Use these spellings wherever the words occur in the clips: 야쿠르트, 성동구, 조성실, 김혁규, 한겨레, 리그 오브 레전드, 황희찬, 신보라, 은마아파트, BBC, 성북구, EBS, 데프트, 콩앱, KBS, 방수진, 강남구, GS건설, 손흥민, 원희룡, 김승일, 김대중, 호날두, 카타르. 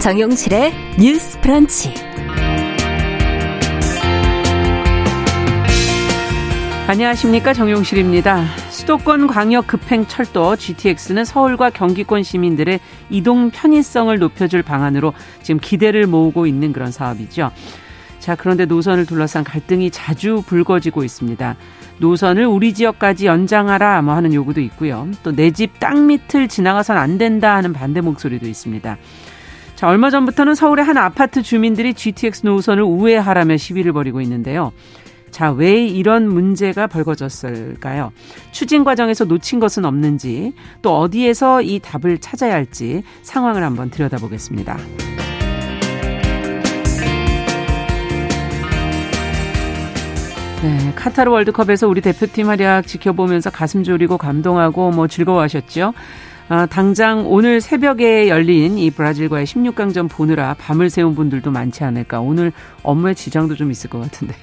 정용실의 뉴스 브런치. 안녕하십니까, 정용실입니다. 수도권 광역 급행철도 GTX는 서울과 경기권 시민들의 이동 편의성을 높여줄 방안으로 지금 기대를 모으고 있는 그런 사업이죠. 자, 그런데 노선을 둘러싼 갈등이 자주 불거지고 있습니다. 노선을 우리 지역까지 연장하라 뭐 하는 요구도 있고요. 또 내 집 땅 밑을 지나가선 안 된다 하는 반대 목소리도 있습니다. 자, 얼마 전부터는 서울의 한 아파트 주민들이 GTX 노선을 우회하라며 시위를 벌이고 있는데요. 자, 왜 이런 문제가 벌거졌을까요? 추진 과정에서 놓친 것은 없는지, 또 어디에서 이 답을 찾아야 할지 상황을 한번 들여다보겠습니다. 네, 카타르 월드컵에서 우리 대표팀 활약 지켜보면서 가슴 졸이고 감동하고 뭐 즐거워하셨죠? 당장 오늘 새벽에 열린 이 브라질과의 16강전 보느라 밤을 새운 분들도 많지 않을까. 오늘 업무에 지장도 좀 있을 것 같은데요.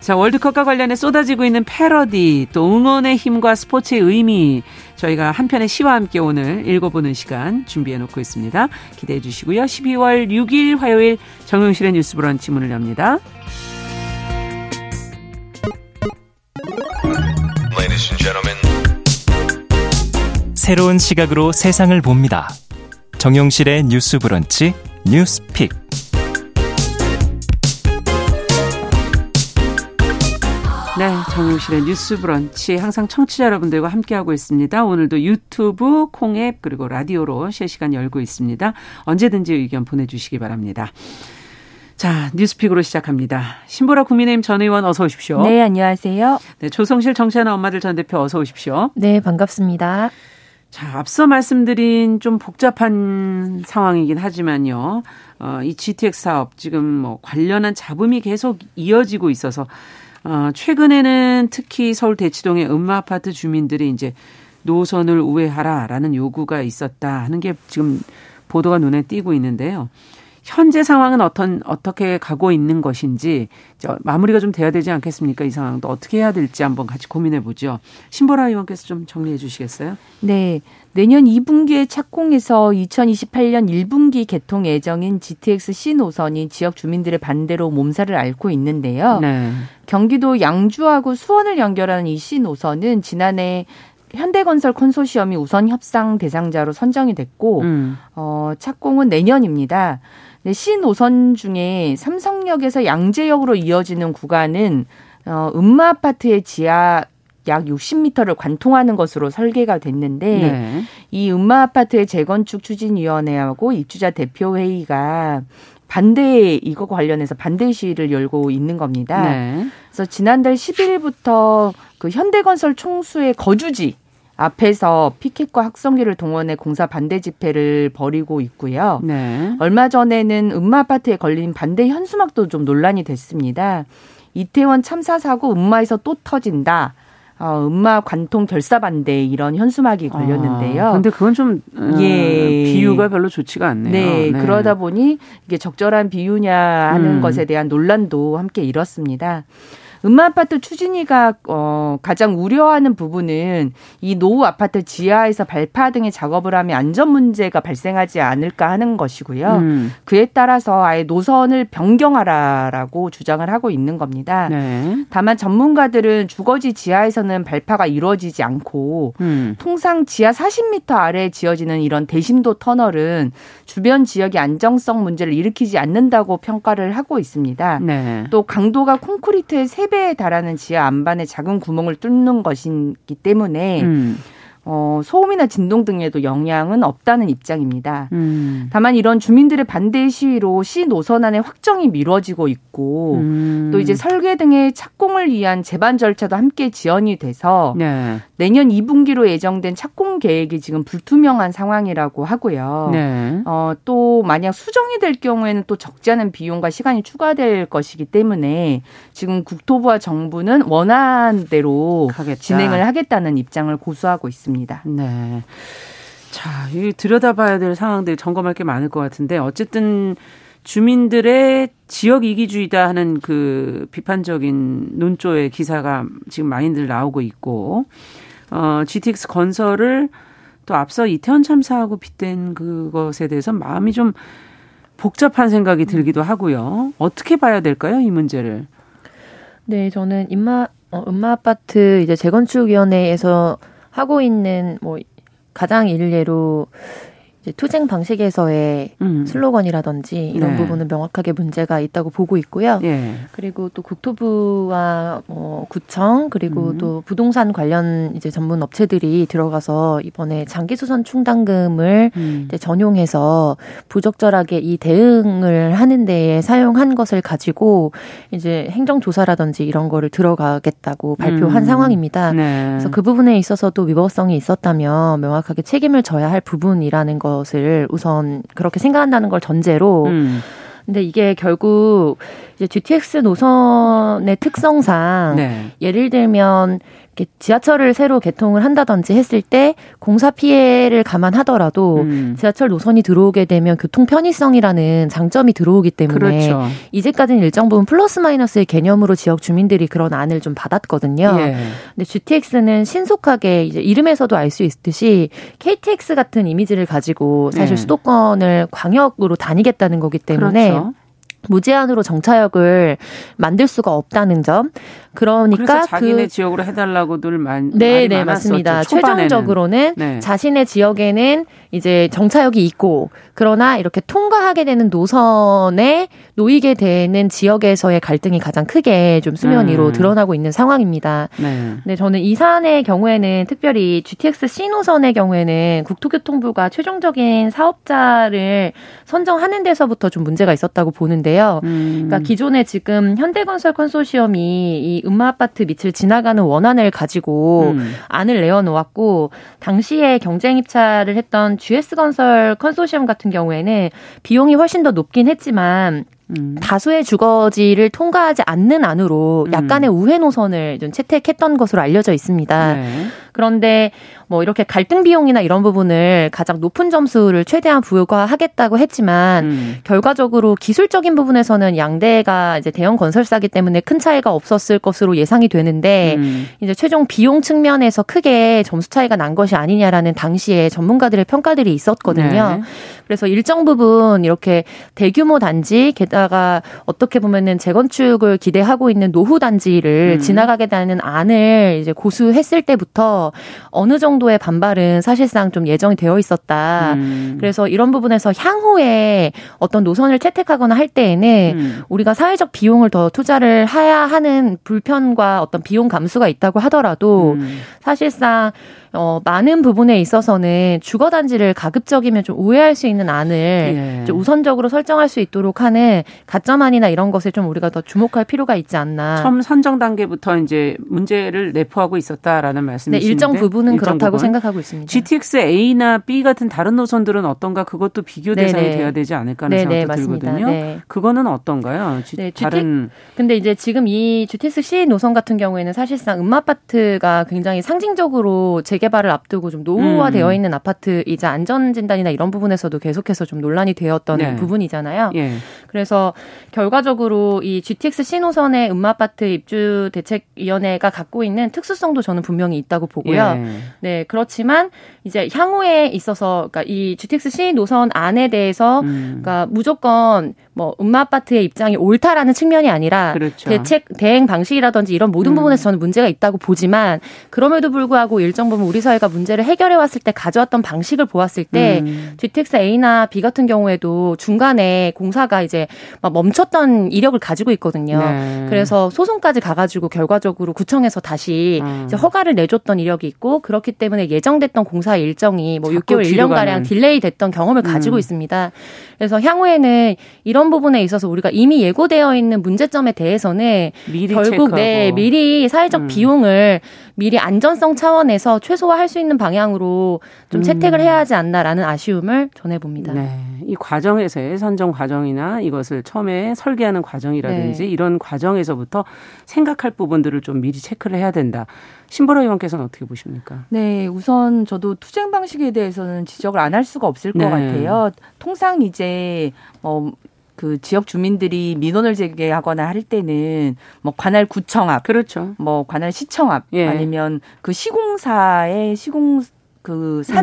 자, 월드컵과 관련해 쏟아지고 있는 패러디, 또 응원의 힘과 스포츠의 의미, 저희가 한 편의 시와 함께 오늘 읽어보는 시간 준비해놓고 있습니다. 기대해 주시고요. 12월 6일 화요일 정용실의 뉴스 브런치 문을 엽니다. 새로운 시각으로 세상을 봅니다. 정용실의 뉴스 브런치 뉴스픽. 네, 정용실의 뉴스 브런치 항상 청취자 여러분들과 함께하고 있습니다. 오늘도 유튜브, 콩앱 그리고 라디오로 실시간 열고 있습니다. 언제든지 의견 보내주시기 바랍니다. 자, 뉴스픽으로 시작합니다. 신보라 국민의힘 전 의원 어서 오십시오. 네, 안녕하세요. 네, 조성실 정치하는 엄마들 전 대표 어서 오십시오. 네, 반갑습니다. 자, 앞서 말씀드린 좀 복잡한 상황이긴 하지만요. 이 GTX 사업 지금 뭐 관련한 잡음이 계속 이어지고 있어서 최근에는 특히 서울 대치동의 은마아파트 주민들이 이제 노선을 우회하라라는 요구가 있었다 하는 게 지금 보도가 눈에 띄고 있는데요. 현재 상황은 어떻게 가고 있는 것인지 마무리가 좀 돼야 되지 않겠습니까? 이 상황도 어떻게 해야 될지 한번 같이 고민해 보죠. 신보라 의원께서 좀 정리해 주시겠어요? 네. 내년 2분기에 착공해서 2028년 1분기 개통 예정인 GTX-C 노선이 지역 주민들의 반대로 몸살을 앓고 있는데요. 네. 경기도 양주하고 수원을 연결하는 이 C 노선은 지난해 현대건설 컨소시엄이 우선 협상 대상자로 선정이 됐고 착공은 내년입니다. 신노선 중에 삼성역에서 양재역으로 이어지는 구간은 은마아파트의 지하 약 60m를 관통하는 것으로 설계가 됐는데 네. 이 은마아파트의 재건축 추진위원회하고 입주자 대표회의가 이거 관련해서 반대 시위를 열고 있는 겁니다. 네. 그래서 지난달 10일부터 그 현대건설 총수의 거주지 앞에서 피켓과 확성기를 동원해 공사 반대 집회를 벌이고 있고요. 네. 얼마 전에는 은마아파트에 걸린 반대 현수막도 좀 논란이 됐습니다. 이태원 참사 사고 은마에서 또 터진다. 음마 관통 결사 반대 이런 현수막이 걸렸는데요. 그런데 그건 좀 비유가 별로 좋지가 않네요. 네, 네. 그러다 보니 이게 적절한 비유냐 하는 것에 대한 논란도 함께 일었습니다. 은마아파트 추진위가 가장 우려하는 부분은 이 노후 아파트 지하에서 발파 등의 작업을 하면 안전 문제가 발생하지 않을까 하는 것이고요. 그에 따라서 아예 노선을 변경하라라고 주장을 하고 있는 겁니다. 네. 다만 전문가들은 주거지 지하에서는 발파가 이루어지지 않고 통상 지하 40m 아래에 지어지는 이런 대심도 터널은 주변 지역의 안정성 문제를 일으키지 않는다고 평가를 하고 있습니다. 네. 또 강도가 콘크리트의 3배에 달하는 지하 안반에 작은 구멍을 뚫는 것이기 때문에 소음이나 진동 등에도 영향은 없다는 입장입니다. 다만 이런 주민들의 반대 시위로 시 노선안의 확정이 미뤄지고 있고 또 이제 설계 등의 착공을 위한 재반 절차도 함께 지연이 돼서 네. 내년 2분기로 예정된 착공 계획이 지금 불투명한 상황이라고 하고요. 네. 또 만약 수정이 될 경우에는 또 적지 않은 비용과 시간이 추가될 것이기 때문에 지금 국토부와 정부는 원하는 대로 진행을 하겠다는 입장을 고수하고 있습니다. 네. 자, 이 들여다봐야 될 상황들이 점검할 게 많을 것 같은데 어쨌든 주민들의 지역 이기주의다 하는 그 비판적인 논조의 기사가 지금 많이들 나오고 있고 GTX 건설을 또 앞서 이태원 참사하고 빗댄 그것에 대해서 마음이 좀 복잡한 생각이 들기도 하고요. 어떻게 봐야 될까요, 이 문제를? 네, 저는 은마아파트 이제 재건축위원회에서 하고 있는 뭐 가장 일례로 이제 투쟁 방식에서의 슬로건이라든지 이런 네. 부분은 명확하게 문제가 있다고 보고 있고요. 네. 그리고 또 국토부와 구청 그리고 또 부동산 관련 이제 전문 업체들이 들어가서 이번에 장기수선 충당금을 이제 전용해서 부적절하게 이 대응을 하는 데에 사용한 것을 가지고 이제 행정조사라든지 이런 거를 들어가겠다고 발표한 상황입니다. 네. 그래서 그 부분에 있어서도 위법성이 있었다면 명확하게 책임을 져야 할 부분이라는 거. 것을 우선 그렇게 생각한다는 걸 전제로 근데 이게 결국 이제 GTX 노선의 특성상 네. 예를 들면 이렇게 지하철을 새로 개통을 한다든지 했을 때 공사 피해를 감안하더라도 지하철 노선이 들어오게 되면 교통 편의성이라는 장점이 들어오기 때문에 그렇죠. 이제까지는 일정 부분 플러스 마이너스의 개념으로 지역 주민들이 그런 안을 좀 받았거든요. 예. 근데 GTX는 신속하게 이제 이름에서도 알 수 있듯이 KTX 같은 이미지를 가지고 사실 예. 수도권을 광역으로 다니겠다는 거기 때문에 그렇죠. 무제한으로 정차역을 만들 수가 없다는 점. 그러니까 그래서 자기네 지역으로 해달라고 늘 많이 많았었죠. 맞습니다. 초반에는. 최종적으로는 네. 자신의 지역에는 이제 정차역이 있고 그러나 이렇게 통과하게 되는 노선에 놓이게 되는 지역에서의 갈등이 가장 크게 좀 수면 위로 드러나고 있는 상황입니다. 네. 근데 저는 이 사안의 경우에는 특별히 GTX C 노선의 경우에는 국토교통부가 최종적인 사업자를 선정하는 데서부터 좀 문제가 있었다고 보는데요. 그러니까 기존에 지금 현대건설 컨소시엄이 이 은마아파트 밑을 지나가는 원안을 가지고 안을 내어놓았고 당시에 경쟁 입찰을 했던 GS건설 컨소시엄 같은 경우에는 비용이 훨씬 더 높긴 했지만 다수의 주거지를 통과하지 않는 안으로 약간의 우회 노선을 좀 채택했던 것으로 알려져 있습니다. 네. 그런데 뭐 이렇게 갈등 비용이나 이런 부분을 가장 높은 점수를 최대한 부과하겠다고 했지만 결과적으로 기술적인 부분에서는 양대가 이제 대형 건설사기 때문에 큰 차이가 없었을 것으로 예상이 되는데 이제 최종 비용 측면에서 크게 점수 차이가 난 것이 아니냐라는 당시에 전문가들의 평가들이 있었거든요. 네. 그래서 일정 부분 이렇게 대규모 단지 게다가 어떻게 보면은 재건축을 기대하고 있는 노후 단지를 지나가게 되는 안을 이제 고수했을 때부터 어느 정도의 반발은 사실상 좀 예정이 되어 있었다. 그래서 이런 부분에서 향후에 어떤 노선을 채택하거나 할 때에는 우리가 사회적 비용을 더 투자를 해야 하는 불편과 어떤 비용 감수가 있다고 하더라도 사실상 많은 부분에 있어서는 주거단지를 가급적이면 좀 우회할 수 있는 안을 예. 좀 우선적으로 설정할 수 있도록 하는 가점안이나 이런 것에 좀 우리가 더 주목할 필요가 있지 않나. 처음 선정 단계부터 이제 문제를 내포하고 있었다라는 말씀이신데. 네, 일정 부분은 그렇다고 생각하고 있습니다. GTX A나 B 같은 다른 노선들은 어떤가 그것도 비교 대상이 네네. 돼야 되지 않을까 하는 생각도 맞습니다. 들거든요. 네. 그거는 어떤가요? 네, 다른. 근데 이제 지금 이 GTX C 노선 같은 경우에는 사실상 은마아파트가 굉장히 상징적으로 재개발을 앞두고 좀 노후화되어 있는 아파트이자 안전진단이나 이런 부분에서도 계속해서 좀 논란이 되었던 네. 부분이잖아요. 예. 그래서 결과적으로 이 GTX 신호선의 은마아파트 입주대책위원회가 갖고 있는 특수성도 저는 분명히 있다고 보고요. 예. 네, 그렇지만 이제 향후에 있어서 그러니까 이 GTX 신호선 안에 대해서 그러니까 무조건 뭐 은마아파트의 입장이 옳다라는 측면이 아니라 그렇죠. 대응 방식이라든지 이런 모든 부분에서 저는 문제가 있다고 보지만 그럼에도 불구하고 일정 부분 우리 사회가 문제를 해결해 왔을 때 가져왔던 방식을 보았을 때 GTX A나 B 같은 경우에도 중간에 공사가 이제 막 멈췄던 이력을 가지고 있거든요. 네. 그래서 소송까지 가가지고 결과적으로 구청에서 다시 이제 허가를 내줬던 이력이 있고 그렇기 때문에 예정됐던 공사 일정이 뭐 6개월, 1년가량 딜레이 됐던 경험을 가지고 있습니다. 그래서 향후에는 이런 부분에 있어서 우리가 이미 예고되어 있는 문제점에 대해서는 미리 결국 네, 미리 사회적 비용을 미리 안전성 차원에서 최소화할 수 있는 방향으로 좀 채택을 해야 하지 않나라는 아쉬움을 전해봅니다. 네, 이 과정에서의 선정 과정이나 이것을 처음에 설계하는 과정이라든지 네. 이런 과정에서부터 생각할 부분들을 좀 미리 체크를 해야 된다. 신보라 의원께서는 어떻게 보십니까? 네, 우선 저도 투쟁 방식에 대해서는 지적을 안 할 수가 없을 네. 것 같아요. 통상 이제 그 지역 주민들이 민원을 제기하거나 할 때는 뭐 관할 구청 앞, 그렇죠. 뭐 관할 시청 앞, 예. 아니면 그 시공사의 시공 그 사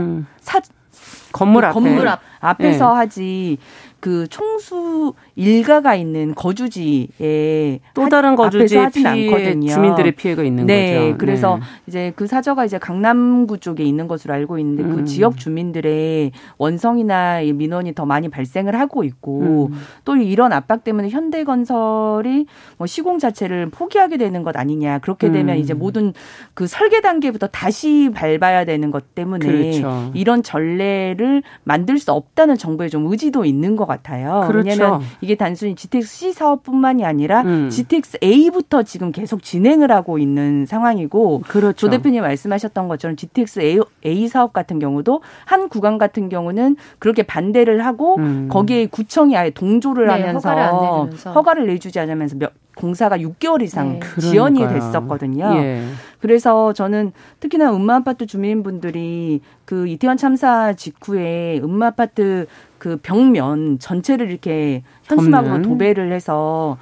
건물 앞에. 건물 앞에서 네. 하지. 그 총수 일가가 있는 거주지에 또 다른 거주지에 피해, 주민들의 피해가 있는 네, 거죠. 그래서 네. 이제 그 사저가 이제 강남구 쪽에 있는 것으로 알고 있는데 그 지역 주민들의 원성이나 민원이 더 많이 발생을 하고 있고 또 이런 압박 때문에 현대건설이 뭐 시공 자체를 포기하게 되는 것 아니냐. 그렇게 되면 이제 모든 그 설계 단계부터 다시 밟아야 되는 것 때문에 그렇죠. 이런 전례를 만들 수 없다는 정부의 좀 의지도 있는 것 같아요. 같아요. 그렇죠. 왜냐하면 이게 단순히 GTX-C 사업뿐만이 아니라 GTX-A부터 지금 계속 진행을 하고 있는 상황이고 그렇죠. 조 대표님 말씀하셨던 것처럼 GTX-A 사업 같은 경우도 한 구간 같은 경우는 그렇게 반대를 하고 거기에 구청이 아예 동조를 네, 하면서 허가를 내주지 않으면서 공사가 6개월 이상 네. 지연이 그러니까요. 됐었거든요. 예. 그래서 저는 특히나 은마아파트 주민분들이 그 이태원 참사 직후에 은마아파트 그 벽면 전체를 이렇게 현수막으로 도배를 해서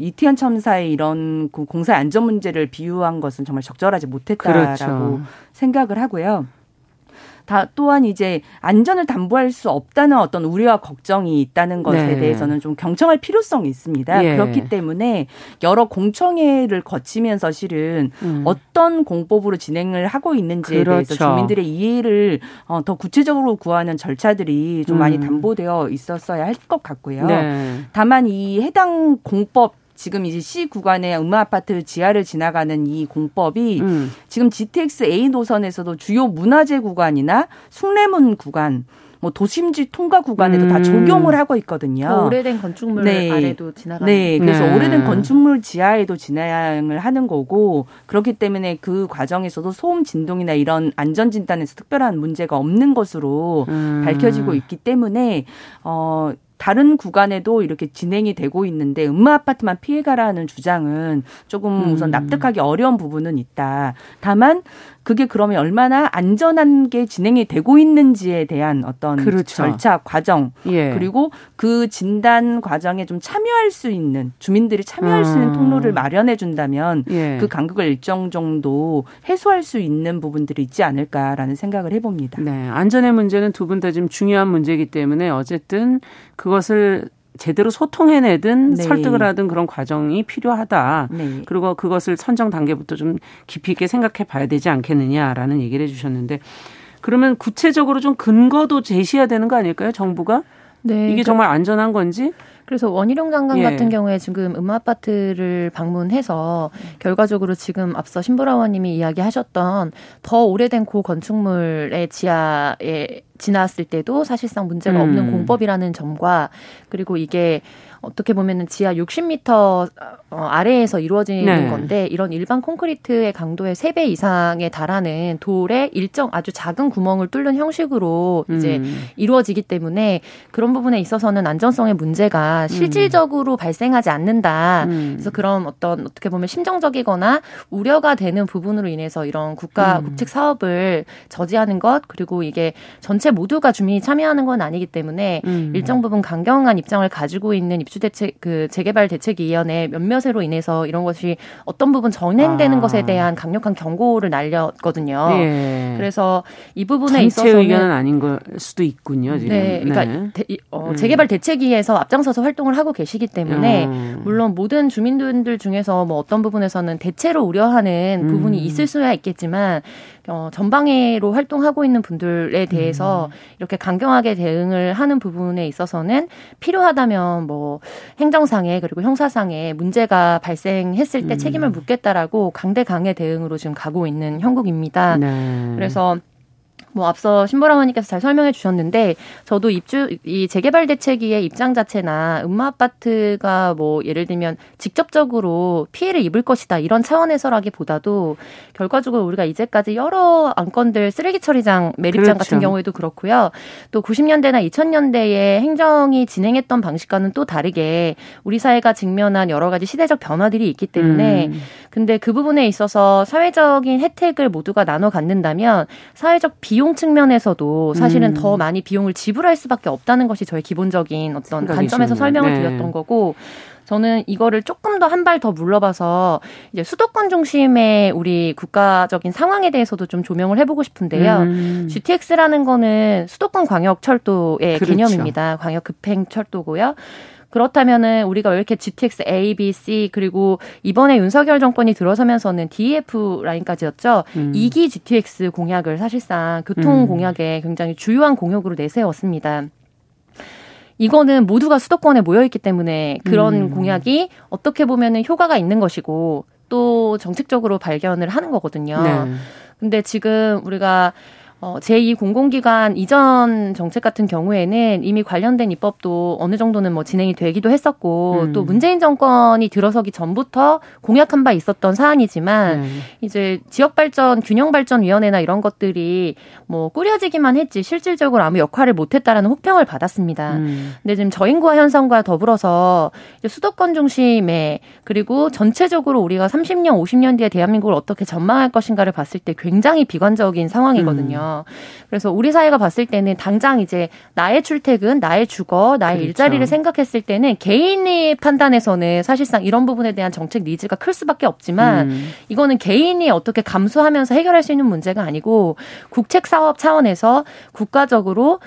이태원 참사의 이런 그 공사의 안전 문제를 비유한 것은 정말 적절하지 못했다라고 그렇죠. 생각을 하고요. 다 또한 이제 안전을 담보할 수 없다는 어떤 우려와 걱정이 있다는 것에 네. 대해서는 좀 경청할 필요성이 있습니다. 예. 그렇기 때문에 여러 공청회를 거치면서 실은 어떤 공법으로 진행을 하고 있는지에 그렇죠. 대해서 주민들의 이해를 더 구체적으로 구하는 절차들이 좀 많이 담보되어 있었어야 할 것 같고요. 네. 다만 이 해당 공법 지금 이제 C 구간의 은마아파트 지하를 지나가는 이 공법이 지금 GTX-A 노선에서도 주요 문화재 구간이나 숭례문 구간, 뭐 도심지 통과 구간에도 다 적용을 하고 있거든요. 오래된 건축물 네. 아래도 지나가는. 네, 그래서 네. 오래된 건축물 지하에도 진행을 하는 거고 그렇기 때문에 그 과정에서도 소음 진동이나 이런 안전 진단에서 특별한 문제가 없는 것으로 밝혀지고 있기 때문에 다른 구간에도 이렇게 진행이 되고 있는데 은마아파트만 피해가라는 주장은 조금 우선 납득하기 어려운 부분은 있다. 다만 그게 그러면 얼마나 안전한 게 진행이 되고 있는지에 대한 어떤 그렇죠. 절차, 과정 예. 그리고 그 진단 과정에 좀 참여할 수 있는 주민들이 참여할 수 있는 통로를 마련해 준다면 예. 그 간극을 일정 정도 해소할 수 있는 부분들이 있지 않을까라는 생각을 해봅니다. 네, 안전의 문제는 두 분 다 지금 중요한 문제이기 때문에 어쨌든 그것을 제대로 소통해내든 네. 설득을 하든 그런 과정이 필요하다. 네. 그리고 그것을 선정 단계부터 좀 깊이 있게 생각해 봐야 되지 않겠느냐라는 얘기를 해 주셨는데 그러면 구체적으로 좀 근거도 제시해야 되는 거 아닐까요? 정부가? 네. 이게 정말 안전한 건지? 그래서 원희룡 장관 예. 같은 경우에 지금 은마아파트를 방문해서 결과적으로 지금 앞서 신보라 의원님이 이야기하셨던 더 오래된 고건축물의 지하에 지나왔을 때도 사실상 문제가 없는 공법이라는 점과 그리고 이게 어떻게 보면은 지하 60m 아래에서 이루어지는 네. 건데 이런 일반 콘크리트의 강도의 3배 이상에 달하는 돌에 일정 아주 작은 구멍을 뚫는 형식으로 이제 이루어지기 때문에 그런 부분에 있어서는 안전성의 문제가 실질적으로 발생하지 않는다. 그래서 그런 어떻게 보면 심정적이거나 우려가 되는 부분으로 인해서 이런 국가 국책 사업을 저지하는 것 그리고 이게 전체 모두가 주민이 참여하는 건 아니기 때문에 일정 부분 강경한 입장을 가지고 있는 입주대책 그 재개발 대책위원회 몇몇으로 인해서 이런 것이 어떤 부분 진행되는 것에 대한 강력한 경고를 날렸거든요. 예. 그래서 이 부분에 있어서는 전체 의견은 아닌 걸 수도 있군요. 지금. 네, 그러니까 재개발 대책위에서 앞장서서 활동을 하고 계시기 때문에 물론 모든 주민들 중에서 뭐 어떤 부분에서는 대체로 우려하는 부분이 있을 수야 있겠지만 전방위로 활동하고 있는 분들에 대해서 이렇게 강경하게 대응을 하는 부분에 있어서는 필요하다면 뭐 행정상에 그리고 형사상에 문제가 발생했을 때 책임을 묻겠다라고 강대강의 대응으로 지금 가고 있는 형국입니다. 네. 그래서 뭐 앞서 신보라 의원님께서 잘 설명해 주셨는데 저도 이 재개발 대책위의 입장 자체나 은마아파트가 뭐 예를 들면 직접적으로 피해를 입을 것이다 이런 차원에서라기보다도 결과적으로 우리가 이제까지 여러 안건들 쓰레기 처리장 매립장 그렇죠. 같은 경우에도 그렇고요. 또 90년대나 2000년대에 행정이 진행했던 방식과는 또 다르게 우리 사회가 직면한 여러 가지 시대적 변화들이 있기 때문에 근데 그 부분에 있어서 사회적인 혜택을 모두가 나눠 갖는다면 사회적 비용 측면에서도 사실은 더 많이 비용을 지불할 수밖에 없다는 것이 저의 기본적인 어떤 관점이시군요. 관점에서 설명을 네. 드렸던 거고 저는 이거를 조금 더 한 발 더 물러봐서 이제 수도권 중심의 우리 국가적인 상황에 대해서도 좀 조명을 해보고 싶은데요. GTX라는 거는 수도권 광역철도의 그렇죠. 개념입니다. 광역급행철도고요. 그렇다면은 우리가 왜 이렇게 GTX A, B, C 그리고 이번에 윤석열 정권이 들어서면서는 DEF 라인까지였죠. 2기 GTX 공약을 사실상 교통 공약에 굉장히 주요한 공약으로 내세웠습니다. 이거는 모두가 수도권에 모여있기 때문에 그런 공약이 어떻게 보면은 효과가 있는 것이고 또 정책적으로 발견을 하는 거거든요. 네. 근데 지금 우리가 제2공공기관 이전 정책 같은 경우에는 이미 관련된 입법도 어느 정도는 뭐 진행이 되기도 했었고 또 문재인 정권이 들어서기 전부터 공약한 바 있었던 사안이지만 이제 지역발전, 균형발전위원회나 이런 것들이 뭐 꾸려지기만 했지 실질적으로 아무 역할을 못했다라는 혹평을 받았습니다. 근데 지금 저인구화 현상과 더불어서 이제 수도권 중심에 그리고 전체적으로 우리가 30년, 50년 뒤에 대한민국을 어떻게 전망할 것인가를 봤을 때 굉장히 비관적인 상황이거든요. 그래서 우리 사회가 봤을 때는 당장 이제 나의 출퇴근, 나의 주거, 나의 그렇죠. 일자리를 생각했을 때는 개인의 판단에서는 사실상 이런 부분에 대한 정책 니즈가 클 수밖에 없지만 이거는 개인이 어떻게 감수하면서 해결할 수 있는 문제가 아니고 국책 사업 차원에서 국가적으로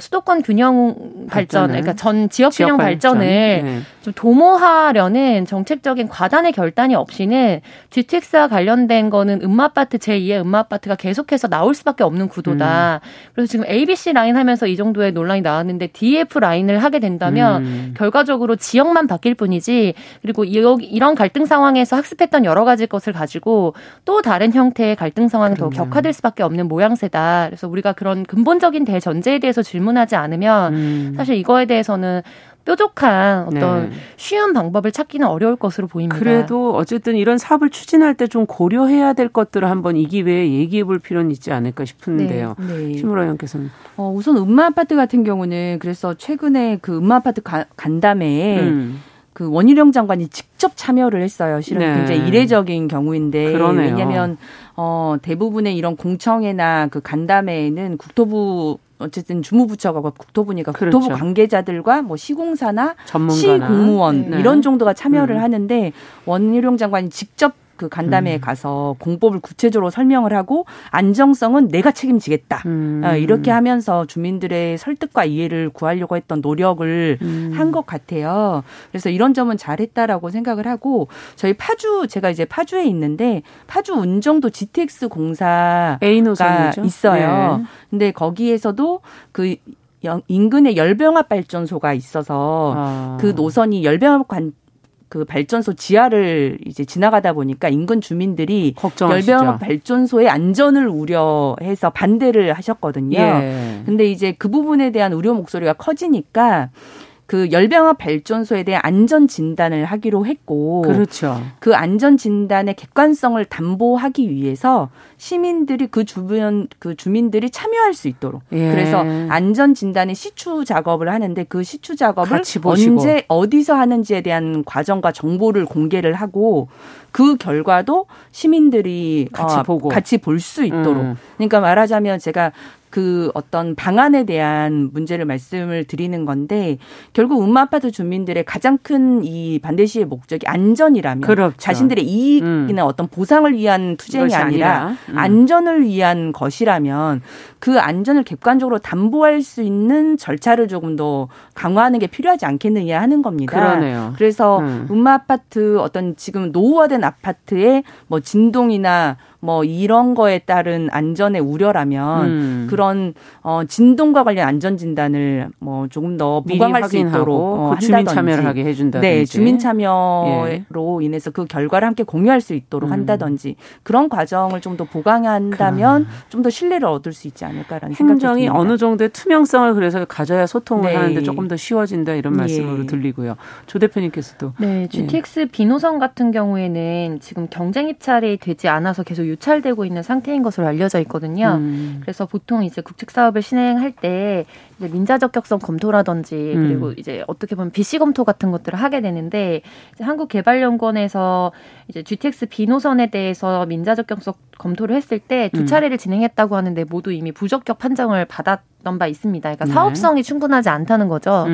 수도권 균형 발전, 그러니까 전 지역 균형 발전을 네. 좀 도모하려는 정책적인 과단의 결단이 없이는 GTX와 관련된 거는 은마아파트 제2의 은마아파트가 계속해서 나올 수밖에 없는 구도다. 그래서 지금 ABC 라인 하면서 이 정도의 논란이 나왔는데 DF 라인을 하게 된다면 결과적으로 지역만 바뀔 뿐이지 그리고 이런 갈등 상황에서 학습했던 여러 가지 것을 가지고 또 다른 형태의 갈등 상황이 더 격화될 수밖에 없는 모양새다. 그래서 우리가 그런 근본적인 대전제에 대해서 질문하지 않으면 사실 이거에 대해서는 뾰족한 어떤 네. 쉬운 방법을 찾기는 어려울 것으로 보입니다. 그래도 어쨌든 이런 사업을 추진할 때 좀 고려해야 될 것들을 한번 이 기회에 얘기해 볼 필요는 있지 않을까 싶은데요. 네. 신보라 의원께서는. 우선 은마아파트 같은 경우는 그래서 최근에 그 은마아파트 간담회에 그 원희룡 장관이 직접 참여를 했어요. 실은 네. 굉장히 이례적인 경우인데. 그러네요. 왜냐하면 대부분의 이런 공청회나 그 간담회에는 국토부 어쨌든 주무부처가 국토부니까 그렇죠. 국토부 관계자들과 뭐 시공사나 전문가나. 시공무원 네. 이런 정도가 참여를 하는데 원희룡 장관이 직접 그 간담회에 가서 공법을 구체적으로 설명을 하고 안정성은 내가 책임지겠다. 이렇게 하면서 주민들의 설득과 이해를 구하려고 했던 노력을 한 것 같아요. 그래서 이런 점은 잘했다라고 생각을 하고 저희 파주 제가 이제 파주에 있는데 파주 운정도 GTX 공사가 A 노선이죠. 있어요. 네. 근데 거기에서도 그 인근에 열병합 발전소가 있어서 그 노선이 열병합 그 발전소 지하를 이제 지나가다 보니까 인근 주민들이 걱정하시죠. 열병합 발전소의 안전을 우려해서 반대를 하셨거든요. 예. 근데 이제 그 부분에 대한 우려 목소리가 커지니까 그 열병합 발전소에 대한 안전 진단을 하기로 했고 그렇죠. 그 안전 진단의 객관성을 담보하기 위해서 시민들이 그 주변 그 주민들이 참여할 수 있도록 예. 그래서 안전 진단의 시추 작업을 하는데 그 시추 작업을 언제 어디서 하는지에 대한 과정과 정보를 공개를 하고 그 결과도 시민들이 같이 보고 같이 볼 수 있도록 그러니까 말하자면 제가 그 어떤 방안에 대한 문제를 말씀을 드리는 건데 결국 은마아파트 주민들의 가장 큰 이 반대 시의 목적이 안전이라면 그렇죠. 자신들의 이익이나 어떤 보상을 위한 투쟁이 아니라 안전을 위한 것이라면 그 안전을 객관적으로 담보할 수 있는 절차를 조금 더 강화하는 게 필요하지 않겠느냐 하는 겁니다. 그러네요. 그래서 은마아파트 어떤 지금 노후화된 아파트의 뭐 진동이나 뭐 이런 거에 따른 안전의 우려라면 그런 진동과 관련 안전 진단을 뭐 조금 더 보강할 수 있도록 그 주민 참여를 하게 해준다든지, 네 주민 참여로 예. 인해서 그 결과를 함께 공유할 수 있도록 한다든지 그런 과정을 좀 더 보강한다면 좀 더 신뢰를 얻을 수 있지 않을까라는 생각이 듭니다. 행정이 어느 정도의 투명성을 그래서 가져야 소통을 네. 하는데 조금 더 쉬워진다 이런 말씀으로 예. 들리고요. 조 대표님께서도 네 GTX 예. 비노선 같은 경우에는 지금 경쟁 입찰이 되지 않아서 계속 유찰되고 있는 상태인 것으로 알려져 있거든요. 그래서 보통 이제 국책 사업을 진행할 때 이제 민자적 격성 검토라든지 그리고 이제 어떻게 보면 BC 검토 같은 것들을 하게 되는데 이제 한국개발연구원에서 이제 GTX B 노선에 대해서 민자적 격성 검토를 했을 때 두 차례를 진행했다고 하는데 모두 이미 부적격 판정을 받았던 바 있습니다. 그러니까 사업성이 충분하지 않다는 거죠.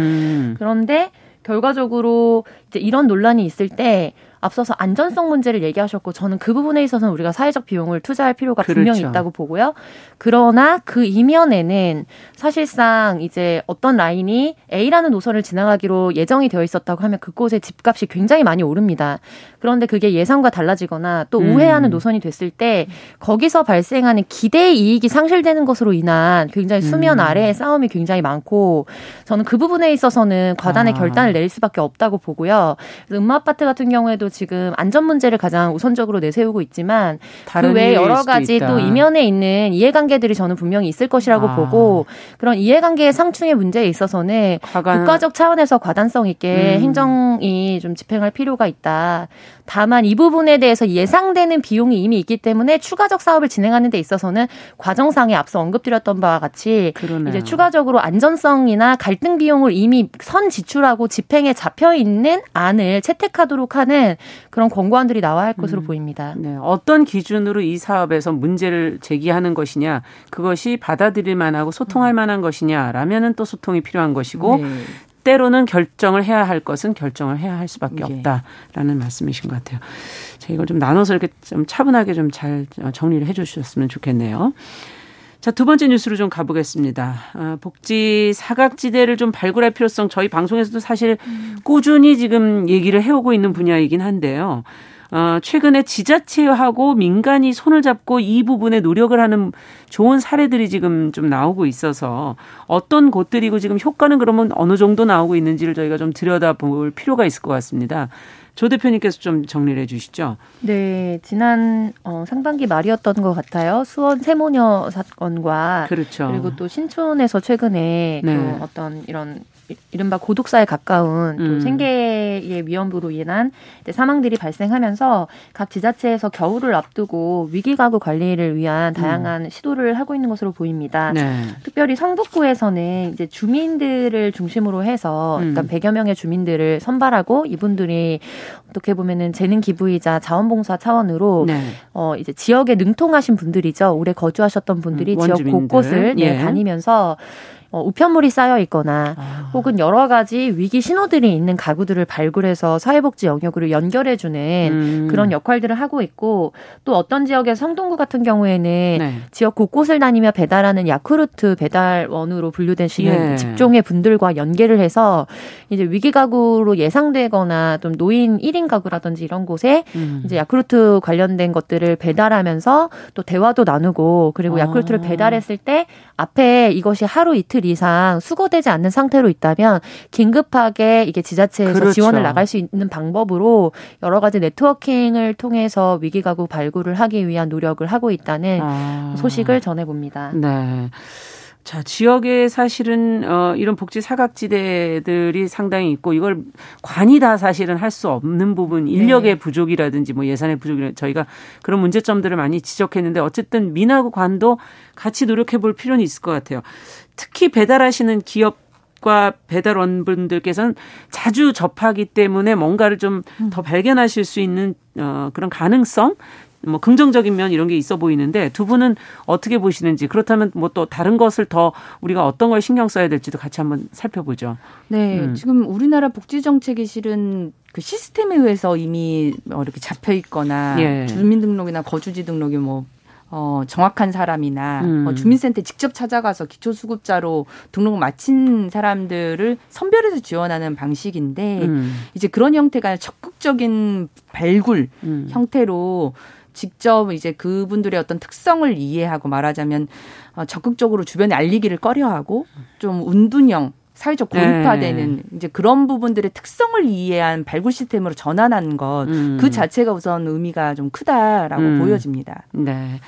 그런데 결과적으로 이제 이런 논란이 있을 때 앞서서 안전성 문제를 얘기하셨고 저는 그 부분에 있어서는 우리가 사회적 비용을 투자할 필요가 그렇죠. 분명히 있다고 보고요. 그러나 그 이면에는 사실상 이제 어떤 라인이 A라는 노선을 지나가기로 예정이 되어 있었다고 하면 그곳의 집값이 굉장히 많이 오릅니다. 그런데 그게 예상과 달라지거나 또 우회하는 노선이 됐을 때 거기서 발생하는 기대 이익이 상실되는 것으로 인한 굉장히 수면 아래의 싸움이 굉장히 많고 저는 그 부분에 있어서는 과단의 결단을 내릴 수밖에 없다고 보고요. 은마아파트 같은 경우에도 지금 안전 문제를 가장 우선적으로 내세우고 있지만 그 외에 여러 가지 있다. 또 이면에 있는 이해관계들이 저는 분명히 있을 것이라고 보고 그런 이해관계의 상충의 문제에 있어서는 국가적 차원에서 과단성 있게 행정이 좀 집행할 필요가 있다. 다만 이 부분에 대해서 예상되는 비용이 이미 있기 때문에 추가적 사업을 진행하는 데 있어서는 과정상에 앞서 언급드렸던 바와 같이 그러네요. 이제 추가적으로 안전성이나 갈등 비용을 이미 선 지출하고 집행에 잡혀 있는 안을 채택하도록 하는 그런 권고안들이 나와야 할 것으로 보입니다. 네. 어떤 기준으로 이 사업에서 문제를 제기하는 것이냐, 그것이 받아들일 만하고 소통할 만한 것이냐라면은 또 소통이 필요한 것이고 네. 때로는 결정을 해야 할 것은 결정을 해야 할 수밖에 없다라는 말씀이신 것 같아요. 자, 이걸 좀 나눠서 이렇게 좀 차분하게 좀 잘 정리를 해 주셨으면 좋겠네요. 자, 두 번째 뉴스로 좀 가보겠습니다. 복지 사각지대를 좀 발굴할 필요성 저희 방송에서도 사실 꾸준히 지금 얘기를 해오고 있는 분야이긴 한데요. 최근에 지자체하고 민간이 손을 잡고 이 부분에 노력을 하는 좋은 사례들이 지금 좀 나오고 있어서 어떤 곳들이고 지금 효과는 그러면 어느 정도 나오고 있는지를 저희가 좀 들여다볼 필요가 있을 것 같습니다. 조 대표님께서 좀 정리를 해 주시죠. 네. 지난 상반기 말이었던 것 같아요. 수원 세모녀 사건과 그렇죠. 그리고 또 신촌에서 최근에 네. 그 어떤 이런 이른바 고독사에 가까운 또 생계의 위험으로 인한 이제 사망들이 발생하면서 각 지자체에서 겨울을 앞두고 위기가구 관리를 위한 다양한 시도를 하고 있는 것으로 보입니다. 네. 특별히 성북구에서는 이제 주민들을 중심으로 해서 일단 100여 명의 주민들을 선발하고 이분들이 어떻게 보면은 재능 기부이자 자원봉사 차원으로 네. 이제 지역에 능통하신 분들이죠. 오래 거주하셨던 분들이 지역 곳곳을 예. 네, 다니면서 우편물이 쌓여 있거나 혹은 여러 가지 위기 신호들이 있는 가구들을 발굴해서 사회복지 영역으로 연결해주는 그런 역할들을 하고 있고 또 어떤 지역의 성동구 같은 경우에는 네. 지역 곳곳을 다니며 배달하는 야쿠르트 배달원으로 분류되시는 예. 직종의 분들과 연계를 해서 이제 위기 가구로 예상되거나 좀 노인 1인 가구라든지 이런 곳에 이제 야쿠르트 관련된 것들을 배달하면서 또 대화도 나누고 그리고 야쿠르트를 배달했을 때 앞에 이것이 하루 이틀 이상 수거되지 않는 상태로 있다면 긴급하게 이게 지자체에서 그렇죠. 지원을 나갈 수 있는 방법으로 여러 가지 네트워킹을 통해서 위기가구 발굴을 하기 위한 노력을 하고 있다는 소식을 전해봅니다. 네. 자, 지역에 사실은 이런 복지 사각지대들이 상당히 있고 이걸 관이 다 사실은 할 수 없는 부분 인력의 네. 부족이라든지 뭐 예산의 부족이라든지 저희가 그런 문제점들을 많이 지적했는데 어쨌든 민하고 관도 같이 노력해 볼 필요는 있을 것 같아요. 특히 배달하시는 기업과 배달원분들께서는 자주 접하기 때문에 뭔가를 좀 더 발견하실 수 있는 그런 가능성 뭐 긍정적인 면 이런 게 있어 보이는데 두 분은 어떻게 보시는지 그렇다면 뭐 또 다른 것을 더 우리가 어떤 걸 신경 써야 될지도 같이 한번 살펴보죠. 네, 지금 우리나라 복지 정책이 실은 그 시스템에 의해서 이미 이렇게 잡혀 있거나 예. 주민등록이나 거주지 등록이 뭐 정확한 사람이나 주민센터 직접 찾아가서 기초수급자로 등록을 마친 사람들을 선별해서 지원하는 방식인데 이제 그런 형태가 아니라 적극적인 발굴 형태로 직접 이제 그분들의 어떤 특성을 이해하고 말하자면 적극적으로 주변에 알리기를 꺼려하고 좀 운둔형 사회적 고립화되는 네. 이제 그런 부분들의 특성을 이해한 발굴 시스템으로 전환한 것, 그 자체가 우선 의미가 좀 크다라고 보여집니다. 네.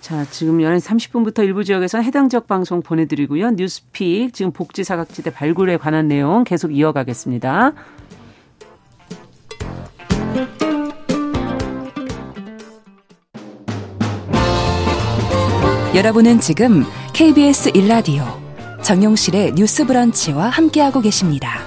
자, 지금 11시 30분부터 일부 지역에서는 해당 지역 방송 보내드리고요. 뉴스픽, 지금 복지 사각지대 발굴에 관한 내용 계속 이어가겠습니다. 여러분은 지금 KBS 1라디오 정용실의 뉴스 브런치와 함께하고 계십니다.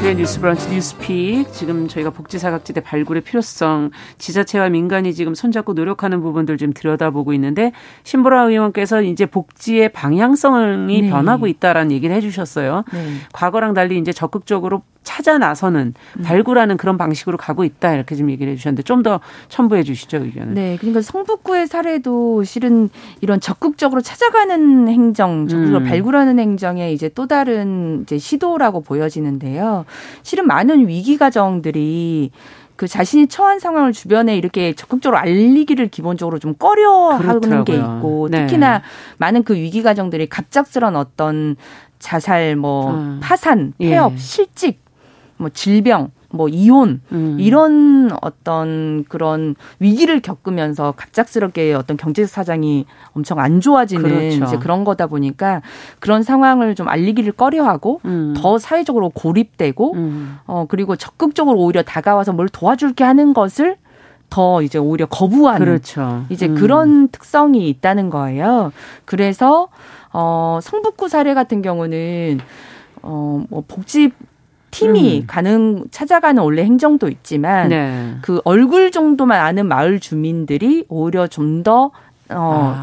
정용실의 뉴스브런치 뉴스픽. 지금 저희가 복지사각지대 발굴의 필요성, 지자체와 민간이 지금 손잡고 노력하는 부분들 좀 들여다보고 있는데, 신보라 의원께서 이제 복지의 방향성이 네. 변하고 있다라는 얘기를 해주셨어요. 네. 과거랑 달리 이제 적극적으로 찾아 나서는 발굴하는 그런 방식으로 가고 있다 이렇게 좀 얘기를 해주셨는데 좀 더 첨부해 주시죠 의견을. 네, 그러니까 성북구의 사례도 실은 이런 적극적으로 찾아가는 행정, 적극적으로 발굴하는 행정의 이제 또 다른 이제 시도라고 보여지는데요. 실은 많은 위기 가정들이 그 자신이 처한 상황을 주변에 이렇게 적극적으로 알리기를 기본적으로 좀 꺼려하는 그렇더라고요. 게 있고 네. 특히나 많은 그 위기 가정들이 갑작스런 어떤 자살, 뭐 파산, 폐업, 예. 실직. 뭐 질병, 뭐 이혼 이런 어떤 그런 위기를 겪으면서 갑작스럽게 어떤 경제 사정이 엄청 안 좋아지는 그렇죠. 이제 그런 거다 보니까 그런 상황을 좀 알리기를 꺼려하고 더 사회적으로 고립되고 그리고 적극적으로 오히려 다가와서 뭘 도와줄게 하는 것을 더 이제 오히려 거부하는 그렇죠. 이제 그런 특성이 있다는 거예요. 그래서 성북구 사례 같은 경우는 뭐 복지 팀이 찾아가는 원래 행정도 있지만 네. 그 얼굴 정도만 아는 마을 주민들이 오히려 좀 더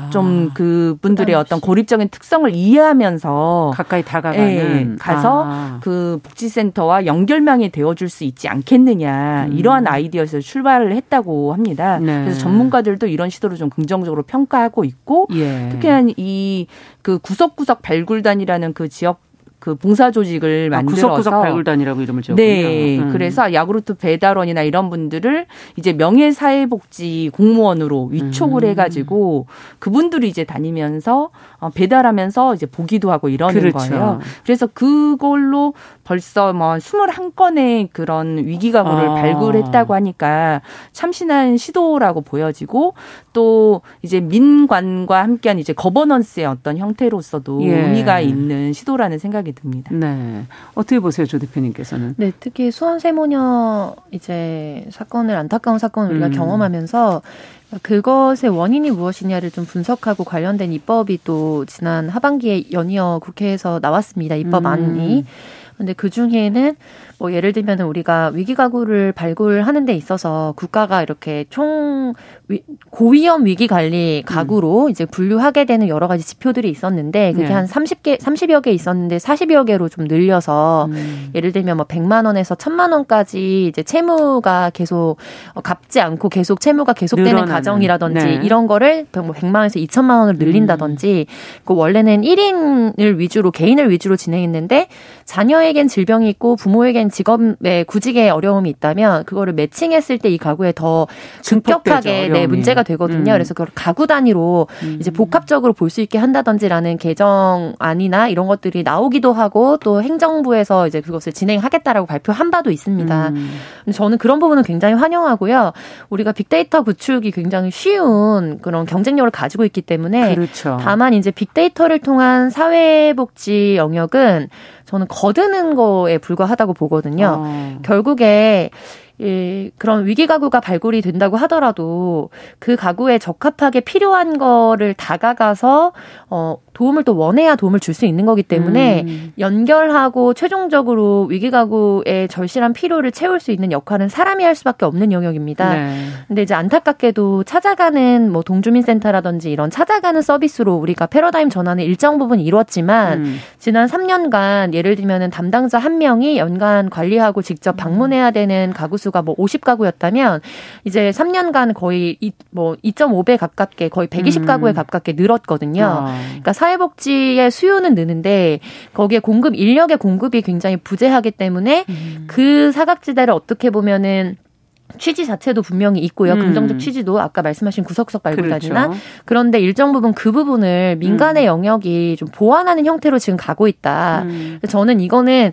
좀 그분들의 어떤 고립적인 특성을 이해하면서 가까이 다가가는 가서 그 복지센터와 연결망이 되어줄 수 있지 않겠느냐 이러한 아이디어에서 출발을 했다고 합니다. 네. 그래서 전문가들도 이런 시도를 좀 긍정적으로 평가하고 있고 예. 특히나 이 그 구석구석 발굴단이라는 그 지역 그 봉사 조직을 만들어서 구석구석 발굴단이라고 이름을 지었군요. 네, 그래서 야쿠르트 배달원이나 이런 분들을 이제 명예 사회복지 공무원으로 위촉을 해가지고 그분들이 이제 다니면서 배달하면서 이제 보기도 하고 이러는 그렇죠. 거예요. 그래서 그걸로 벌써 뭐 21건의 그런 위기 가구를 발굴했다고 하니까 참신한 시도라고 보여지고 또 이제 민관과 함께한 이제 거버넌스의 어떤 형태로서도 예. 의미가 있는 시도라는 생각이. 듭니다. 네, 어떻게 보세요, 조 대표님께서는? 네, 특히 수원 세모녀 이제 사건을 안타까운 사건을 우리가 경험하면서 그것의 원인이 무엇이냐를 좀 분석하고 관련된 입법이 또 지난 하반기에 연이어 국회에서 나왔습니다. 입법안이. 근데 그 중에는 뭐 예를 들면 우리가 위기 가구를 발굴하는 데 있어서 국가가 이렇게 총 고위험 위기 관리 가구로 이제 분류하게 되는 여러 가지 지표들이 있었는데 그게 네. 한 30여 개 있었는데 40여 개로 좀 늘려서 예를 들면 뭐 100만 원에서 1000만 원까지 이제 채무가 계속 갚지 않고 계속 채무가 계속되는 늘어나는. 가정이라든지 네. 이런 거를 100만 원에서 2000만 원을 늘린다든지 그 원래는 1인을 위주로 개인을 위주로 진행했는데 자녀의 에겐 질병이 있고 부모에겐 직업의 구직에 어려움이 있다면 그거를 매칭했을 때 이 가구에 더 급격하게 네, 문제가 되거든요. 그래서 그걸 가구 단위로 이제 복합적으로 볼 수 있게 한다든지라는 개정안이나 이런 것들이 나오기도 하고 또 행정부에서 이제 그것을 진행하겠다라고 발표한 바도 있습니다. 근데 저는 그런 부분은 굉장히 환영하고요. 우리가 빅데이터 구축이 굉장히 쉬운 그런 경쟁력을 가지고 있기 때문에 그렇죠. 다만 이제 빅데이터를 통한 사회복지 영역은 저는 거드는 거에 불과하다고 보거든요. 결국에 그런 위기 가구가 발굴이 된다고 하더라도 그 가구에 적합하게 필요한 거를 다가가서 도움을 또 원해야 도움을 줄 수 있는 거기 때문에 연결하고 최종적으로 위기 가구의 절실한 필요를 채울 수 있는 역할은 사람이 할 수밖에 없는 영역입니다. 네. 근데 이제 안타깝게도 찾아가는 뭐 동주민센터라든지 이런 찾아가는 서비스로 우리가 패러다임 전환을 일정 부분 이뤘지만 지난 3년간 예를 들면은 담당자 한 명이 연간 관리하고 직접 방문해야 되는 가구 수가 뭐 50가구였다면 이제 3년간 거의 뭐 2.5배 가깝게 거의 120가구에 가깝게 늘었거든요. 그러니까 사회복지의 수요는 느는데 거기에 공급 인력의 공급이 굉장히 부재하기 때문에 그 사각지대를 어떻게 보면은 취지 자체도 분명히 있고요. 긍정적 취지도 아까 말씀하신 구석구석 발굴단이나 그렇죠. 그런데 일정 부분 그 부분을 민간의 영역이 좀 보완하는 형태로 지금 가고 있다. 저는 이거는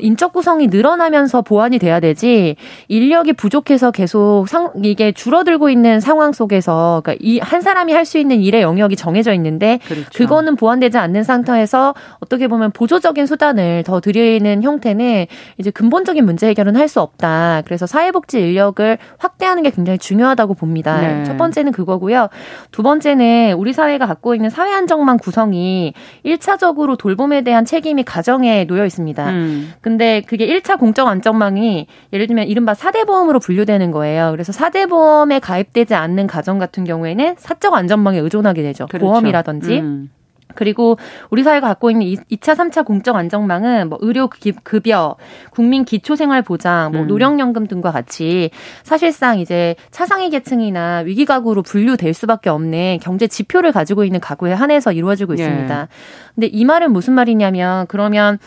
인적 구성이 늘어나면서 보완이 돼야 되지 인력이 부족해서 계속 이게 줄어들고 있는 상황 속에서 그러니까 이 한 사람이 할 수 있는 일의 영역이 정해져 있는데 그렇죠. 그거는 보완되지 않는 상태에서 어떻게 보면 보조적인 수단을 더 드리는 형태는 이제 근본적인 문제 해결은 할 수 없다. 그래서 사회복지 인력 영향력을 확대하는 게 굉장히 중요하다고 봅니다. 네. 첫 번째는 그거고요. 두 번째는 우리 사회가 갖고 있는 사회 안정망 구성이 1차적으로 돌봄에 대한 책임이 가정에 놓여 있습니다. 근데 그게 1차 공적 안정망이 예를 들면 이른바 4대 보험으로 분류되는 거예요. 그래서 4대 보험에 가입되지 않는 가정 같은 경우에는 사적 안전망에 의존하게 되죠. 그렇죠. 보험이라든지. 그리고 우리 사회가 갖고 있는 2차, 3차 공적 안정망은 뭐 의료 급여, 국민 기초생활보장, 뭐 노령연금 등과 같이 사실상 이제 차상위 계층이나 위기 가구로 분류될 수밖에 없는 경제 지표를 가지고 있는 가구에 한해서 이루어지고 있습니다. 근데 이 말은 무슨 말이냐면 그러면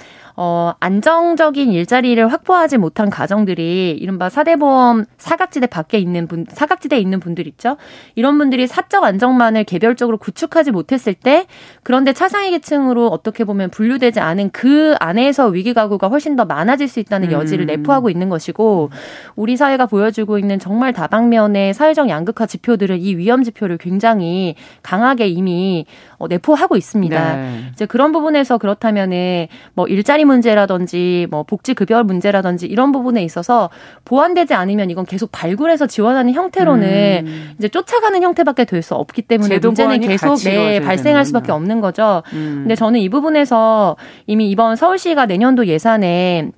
안정적인 일자리를 확보하지 못한 가정들이 이른바 4대 보험 사각지대 밖에 있는 사각지대에 있는 분들 있죠. 이런 분들이 사적 안정만을 개별적으로 구축하지 못했을 때 그런데 차상위 계층으로 어떻게 보면 분류되지 않은 그 안에서 위기 가구가 훨씬 더 많아질 수 있다는 여지를 내포하고 있는 것이고 우리 사회가 보여주고 있는 정말 다방면의 사회적 양극화 지표들은 이 위험 지표를 굉장히 강하게 이미 내포하고 있습니다. 네. 이제 그런 부분에서 그렇다면은 뭐 일자리 문제라든지 뭐 복지급여 문제라든지 이런 부분에 있어서 보완되지 않으면 이건 계속 발굴해서 지원하는 형태로는 이제 쫓아가는 형태밖에 될 수 없기 때문에 문제는 계속 발생할 수밖에 없는 거죠. 근데 저는 이 부분에서 이미 이번 서울시가 내년도 예산에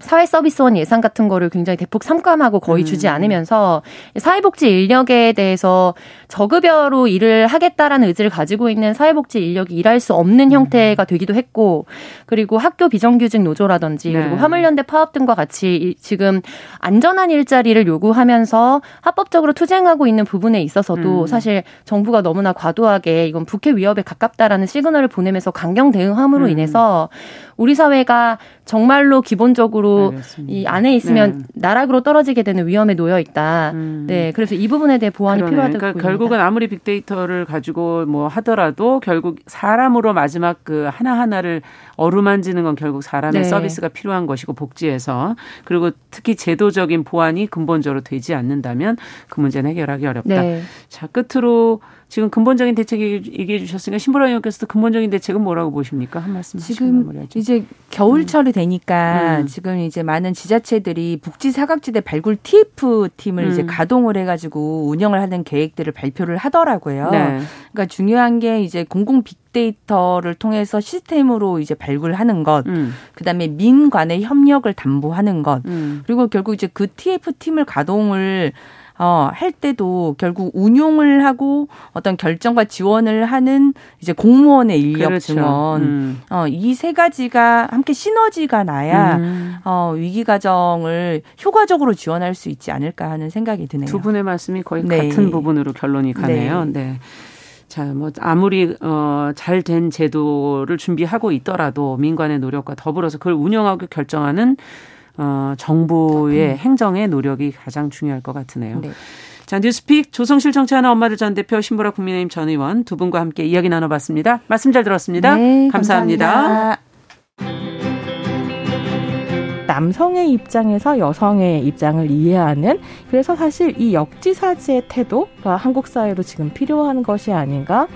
사회서비스원 예산 같은 거를 굉장히 대폭 삭감하고 거의 주지 않으면서 사회복지 인력에 대해서 저급여로 일을 하겠다라는 의지를 가지고 있는 사회복지 인력이 일할 수 없는 형태가 되기도 했고 그리고 학교 비정규직 노조라든지 네. 그리고 화물연대 파업 등과 같이 지금 안전한 일자리를 요구하면서 합법적으로 투쟁하고 있는 부분에 있어서도 사실 정부가 너무나 과도하게 이건 북핵 위협에 가깝다라는 시그널을 보내면서 강경 대응함으로 인해서 우리 사회가 정말로 기본적으로 알겠습니다. 이 안에 있으면 네. 나락으로 떨어지게 되는 위험에 놓여 있다. 네, 그래서 이 부분에 대해 보완이 필요하다고 그러니까 보입니다. 결국은 아무리 빅데이터를 가지고 뭐 하더라도 결국 사람으로 마지막 그 하나하나를 어루만지는 건 결국 사람의 네. 서비스가 필요한 것이고 복지에서 그리고 특히 제도적인 보완이 근본적으로 되지 않는다면 그 문제는 해결하기 어렵다. 네. 자, 끝으로 지금 근본적인 대책 얘기해 주셨으니까 신보라 의원께서도 근본적인 대책은 뭐라고 보십니까? 한 말씀 지금 마무리하죠. 이제 겨울철이 되니까 지금 이제 많은 지자체들이 북지사각지대 발굴 TF팀을 이제 가동을 해가지고 운영을 하는 계획들을 발표를 하더라고요. 네. 그러니까 중요한 게 이제 공공 빅데이터를 통해서 시스템으로 이제 발굴하는 것, 그다음에 민관의 협력을 담보하는 것, 그리고 결국 이제 그 TF팀을 가동을 할 때도 결국 운용을 하고 어떤 결정과 지원을 하는 이제 공무원의 인력 그렇죠. 증원, 이 세 가지가 함께 시너지가 나야 위기 가정을 효과적으로 지원할 수 있지 않을까 하는 생각이 드네요. 두 분의 말씀이 거의 네. 같은 부분으로 결론이 가네요. 네. 네. 자, 뭐 아무리 잘 된 제도를 준비하고 있더라도 민간의 노력과 더불어서 그걸 운영하고 결정하는 정부의 행정의 노력이 가장 중요할 것 같으네요. 네. 자, 뉴스픽 조성실 정치하는 엄마들 전 대표, 신보라 국민의힘 전 의원 두 분과 함께 이야기 나눠봤습니다. 말씀 잘 들었습니다. 네, 감사합니다. 남성의 입장에서 여성의 입장을 이해하는 그래서 사실 이 역지사지의 태도가 한국 사회로 지금 필요한 것이 아닌가.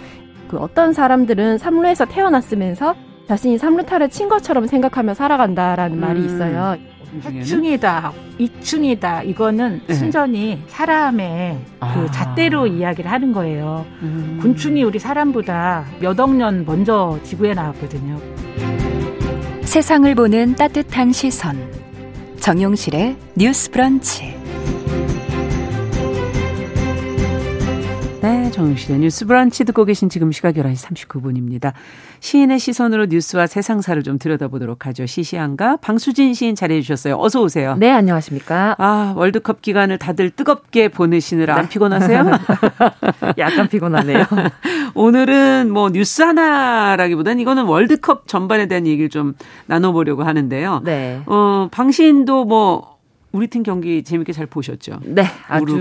그 어떤 사람들은 삼루에서 태어났으면서 자신이 삼루타를 친 것처럼 생각하며 살아간다라는 말이 있어요. 1층이다, 2층이다 이거는 네. 순전히 사람의 그 잣대로 이야기를 하는 거예요. 곤충이 우리 사람보다 몇 억 년 먼저 지구에 나왔거든요. 세상을 보는 따뜻한 시선 정용실의 뉴스 브런치. 네, 정용실의 뉴스 브런치 듣고 계신 지금 시각 11시 39분입니다. 시인의 시선으로 뉴스와 세상사를 좀 들여다보도록 하죠. 시시한가 방수진 시인 자리해 주셨어요. 어서 오세요. 네, 안녕하십니까. 아, 월드컵 기간을 다들 뜨겁게 보내시느라 네. 안 피곤하세요? 약간 피곤하네요. 오늘은 뭐 뉴스 하나라기보다는 이거는 월드컵 전반에 대한 얘기를 좀 나눠보려고 하는데요. 네. 방 시인도 뭐 우리 팀 경기 재밌게 잘 보셨죠? 네, 아주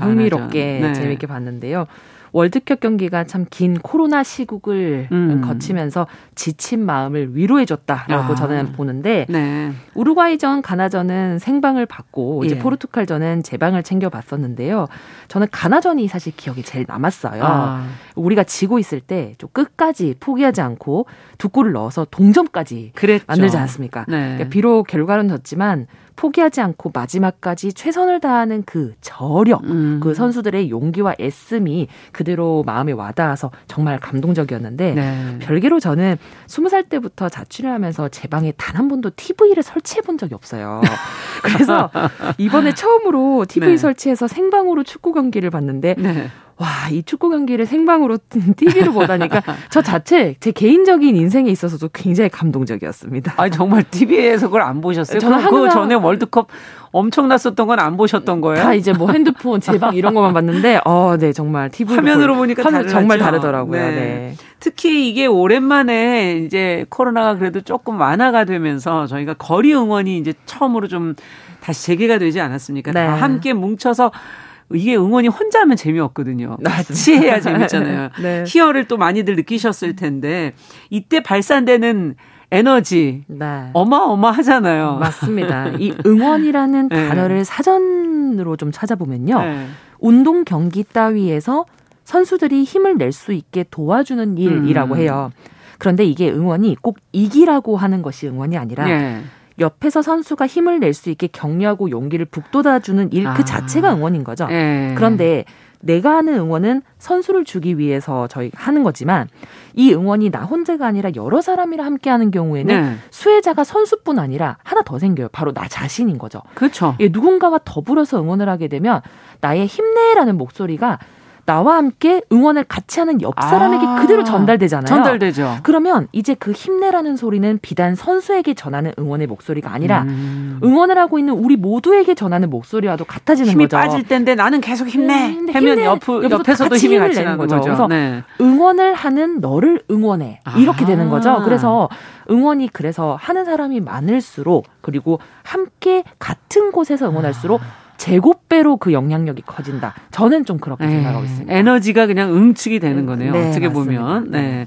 흥미롭게 네. 재밌게 봤는데요. 월드컵 경기가 참 긴 코로나 시국을 거치면서 지친 마음을 위로해줬다라고 저는 보는데 네. 우루과이전, 가나전은 생방을 봤고 이제 예. 포르투갈전은 재방을 챙겨봤었는데요. 저는 가나전이 사실 기억이 제일 남았어요. 우리가 지고 있을 때 좀 끝까지 포기하지 않고 두 골을 넣어서 동점까지 그랬죠. 만들지 않았습니까? 네. 그러니까 비록 결과는 졌지만 포기하지 않고 마지막까지 최선을 다하는 그 저력, 그 선수들의 용기와 애씀이 그대로 마음에 와닿아서 정말 감동적이었는데 네. 별개로 저는 20살 때부터 자취를 하면서 제 방에 단 한 번도 TV를 설치해 본 적이 없어요. 그래서 이번에 처음으로 TV 네. 설치해서 생방으로 축구 경기를 봤는데 네. 와, 이 축구 경기를 생방으로 TV로 보다니까 저 자체 제 개인적인 인생에 있어서도 굉장히 감동적이었습니다. 아, 정말 TV에서 그걸 안 보셨어요? 저는 그 전에 월드컵 엄청났었던 건 안 보셨던 거예요? 다 이제 뭐 핸드폰, 제방 이런 것만 봤는데 네, 정말 TV로 화면으로 보니까 정말 다르더라고요. 네. 네. 특히 이게 오랜만에 이제 코로나가 그래도 조금 완화가 되면서 저희가 거리 응원이 이제 처음으로 좀 다시 재개가 되지 않았습니까? 네. 다 함께 뭉쳐서 이게 응원이 혼자 하면 재미없거든요. 같이 해야 재밌잖아요. 네. 희열을 또 많이들 느끼셨을 텐데 이때 발산되는 에너지 네. 어마어마하잖아요. 맞습니다. 이 응원이라는 네. 단어를 사전으로 좀 찾아보면요. 네. 운동 경기 따위에서 선수들이 힘을 낼 수 있게 도와주는 일이라고 해요. 그런데 이게 응원이 꼭 이기라고 하는 것이 응원이 아니라 네. 옆에서 선수가 힘을 낼 수 있게 격려하고 용기를 북돋아주는 일 그 자체가 응원인 거죠. 예. 그런데 내가 하는 응원은 선수를 주기 위해서 저희가 하는 거지만 이 응원이 나 혼자가 아니라 여러 사람이랑 함께하는 경우에는 네. 수혜자가 선수뿐 아니라 하나 더 생겨요. 바로 나 자신인 거죠. 그렇죠. 예, 누군가와 더불어서 응원을 하게 되면 나의 힘내라는 목소리가 나와 함께 응원을 같이 하는 옆 사람에게 그대로 전달되잖아요. 전달되죠. 그러면 이제 그 힘내라는 소리는 비단 선수에게 전하는 응원의 목소리가 아니라 응원을 하고 있는 우리 모두에게 전하는 목소리와도 같아지는 힘이 거죠. 힘이 빠질 텐데 나는 계속 힘내. 하면 옆에서도 힘이 같이 나는 거죠. 그래서 네. 응원을 하는 너를 응원해. 이렇게 되는 거죠. 그래서 응원이 그래서 하는 사람이 많을수록 그리고 함께 같은 곳에서 응원할수록 제곱배로 그 영향력이 커진다. 저는 좀 그렇게 생각하고 있습니다. 에너지가 그냥 응축이 되는 거네요. 네, 어떻게 맞습니다. 보면. 네.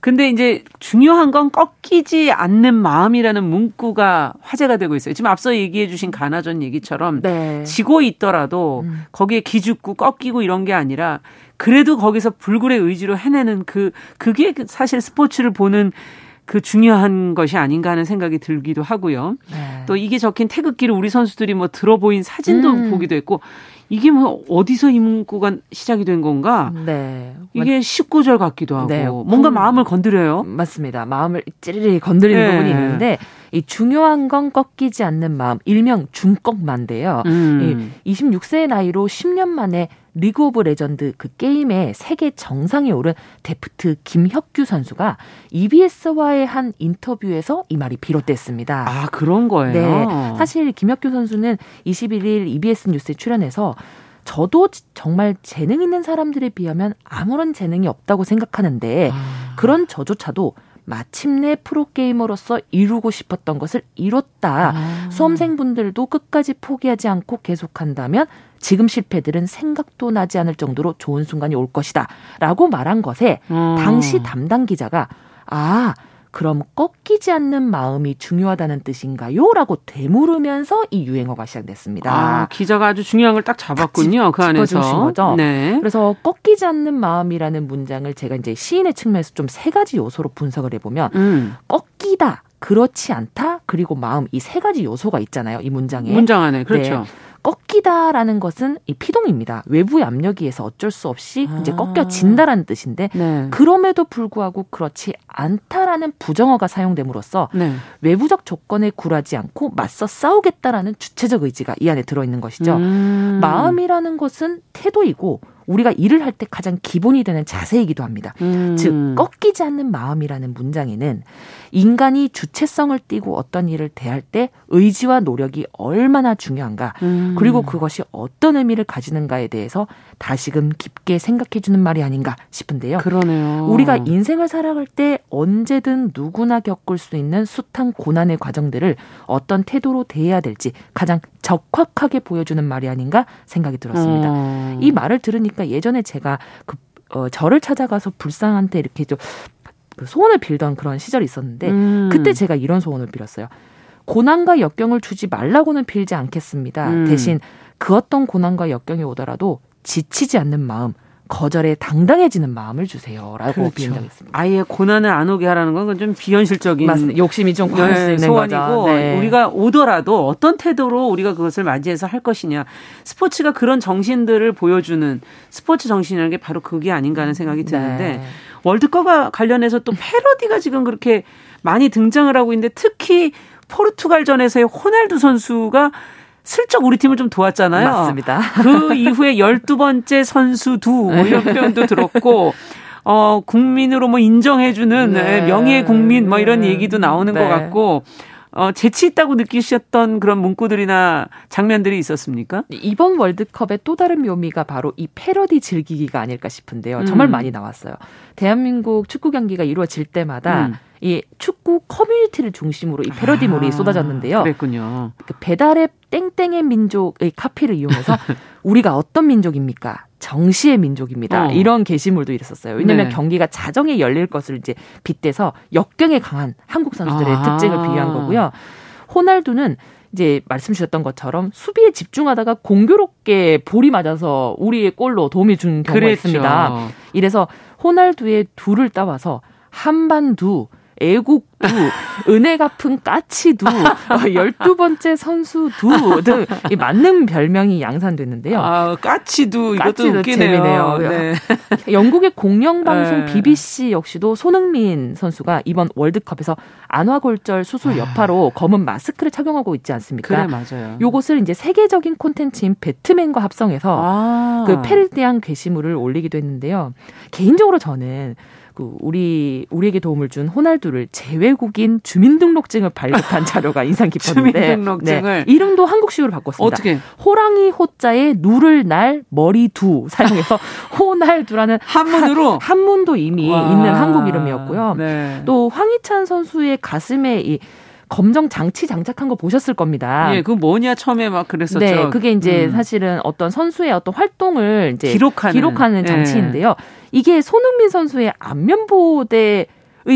근데 이제 중요한 건 꺾이지 않는 마음이라는 문구가 화제가 되고 있어요. 지금 앞서 얘기해 주신 가나전 얘기처럼 네. 지고 있더라도 거기에 기죽고 꺾이고 이런 게 아니라 그래도 거기서 불굴의 의지로 해내는 그게 사실 스포츠를 보는 그 중요한 것이 아닌가 하는 생각이 들기도 하고요. 네. 또 이게 적힌 태극기를 우리 선수들이 뭐 들어보인 사진도 보기도 했고 이게 뭐 어디서 이 문구가 시작이 된 건가? 네. 이게 19절 같기도 하고 네. 뭔가 마음을 건드려요. 맞습니다. 마음을 찌르르 건드리는 네. 부분이 있는데 이 중요한 건 꺾이지 않는 마음, 일명 중꺾만데요. 26세의 나이로 10년 만에 리그 오브 레전드 그 게임의 세계 정상에 오른 데프트 김혁규 선수가 EBS와의 한 인터뷰에서 이 말이 비롯됐습니다. 아, 그런 거예요? 네. 사실 김혁규 선수는 21일 EBS 뉴스에 출연해서 저도 정말 재능 있는 사람들에 비하면 아무런 재능이 없다고 생각하는데 그런 저조차도 마침내 프로게이머로서 이루고 싶었던 것을 이뤘다. 수험생분들도 끝까지 포기하지 않고 계속한다면 지금 실패들은 생각도 나지 않을 정도로 좋은 순간이 올 것이다. 라고 말한 것에 당시 담당 기자가 그럼 꺾이지 않는 마음이 중요하다는 뜻인가요? 라고 되물으면서 이 유행어가 시작됐습니다. 기자가 아주 중요한 걸 딱 잡았군요. 그 안에서. 짚어주신 거죠. 네. 그래서 꺾이지 않는 마음이라는 문장을 제가 이제 시인의 측면에서 좀 세 가지 요소로 분석을 해보면 꺾이다, 그렇지 않다, 그리고 마음 이 세 가지 요소가 있잖아요. 이 문장에. 문장 안에. 그렇죠. 네. 꺾이다라는 것은 이 피동입니다. 외부의 압력에 의해서 어쩔 수 없이 이제 꺾여진다라는 뜻인데 네. 그럼에도 불구하고 그렇지 않다라는 부정어가 사용됨으로써 네. 외부적 조건에 굴하지 않고 맞서 싸우겠다라는 주체적 의지가 이 안에 들어있는 것이죠. 마음이라는 것은 태도이고 우리가 일을 할 때 가장 기본이 되는 자세이기도 합니다. 즉 꺾이지 않는 마음이라는 문장에는 인간이 주체성을 띠고 어떤 일을 대할 때 의지와 노력이 얼마나 중요한가 그리고 그것이 어떤 의미를 가지는가에 대해서 다시금 깊게 생각해주는 말이 아닌가 싶은데요. 그러네요. 우리가 인생을 살아갈 때 언제든 누구나 겪을 수 있는 숱한 고난의 과정들을 어떤 태도로 대해야 될지 가장 적확하게 보여주는 말이 아닌가 생각이 들었습니다. 이 말을 들으니까 예전에 제가 저를 찾아가서 불쌍한테 이렇게 좀 소원을 빌던 그런 시절이 있었는데 그때 제가 이런 소원을 빌었어요. 고난과 역경을 주지 말라고는 빌지 않겠습니다. 대신 그 어떤 고난과 역경이 오더라도 지치지 않는 마음, 거절에 당당해지는 마음을 주세요라고 그렇죠. 비판했습니다. 아예 고난을 안 오게 하라는 건 좀 비현실적인 맞습니다. 욕심이 좀 과할 수 있는 소원이고 네. 우리가 오더라도 어떤 태도로 우리가 그것을 맞이해서 할 것이냐. 스포츠가 그런 정신들을 보여주는 스포츠 정신이라는 게 바로 그게 아닌가 하는 생각이 드는데 네. 월드컵과 관련해서 또 패러디가 지금 그렇게 많이 등장을 하고 있는데 특히 포르투갈전에서의 호날두 선수가 슬쩍 우리 팀을 좀 도왔잖아요. 맞습니다. 그 이후에 12번째 선수 두 뭐 이런 표현도 들었고 국민으로 뭐 인정해주는 네. 명예 국민 뭐 이런 얘기도 나오는 네. 것 같고 재치 있다고 느끼셨던 그런 문구들이나 장면들이 있었습니까? 이번 월드컵의 또 다른 묘미가 바로 이 패러디 즐기기가 아닐까 싶은데요. 정말 많이 나왔어요. 대한민국 축구 경기가 이루어질 때마다 이 축구 커뮤니티를 중심으로 이 패러디물이 쏟아졌는데요. 그랬군요. 그 배달앱 땡땡의 민족의 카피를 이용해서 우리가 어떤 민족입니까? 정시의 민족입니다. 이런 게시물도 있었어요. 왜냐하면 네. 경기가 자정에 열릴 것을 이제 빗대서 역경에 강한 한국 선수들의 특징을 비유한 거고요. 호날두는 이제 말씀 주셨던 것처럼 수비에 집중하다가 공교롭게 볼이 맞아서 우리의 골로 도움이 준 경우가 그랬죠. 있습니다. 이래서 호날두의 두를 따와서 한반두 애국두, 은혜 갚은 까치두, 12번째 선수두 등 맞는 별명이 양산됐는데요. 아, 까치두, 이것도 웃기네요. 네. 영국의 공영방송 BBC 역시도 손흥민 선수가 이번 월드컵에서 안화골절 수술 여파로 검은 마스크를 착용하고 있지 않습니까? 그래, 맞아요. 요것을 이제 세계적인 콘텐츠인 배트맨과 합성해서 그 패러디한 게시물을 올리기도 했는데요. 개인적으로 저는 우리에게 도움을 준 호날두를 제외국인 주민등록증을 발급한 자료가 인상 깊었는데 주민등록증을 네, 이름도 한국식으로 바꿨습니다. 어떻게? 호랑이 호자에 누를 날 머리 두 사용해서 호날두라는 한문으로 한문도 이미 있는 한국 이름이었고요. 네. 또 황희찬 선수의 가슴에 이 검정 장치 장착한 거 보셨을 겁니다. 예, 그거 뭐냐 처음에 막 그랬었죠. 네, 그게 이제 사실은 어떤 선수의 어떤 활동을 이제 기록하는 장치인데요. 예. 이게 손흥민 선수의 안면보호대의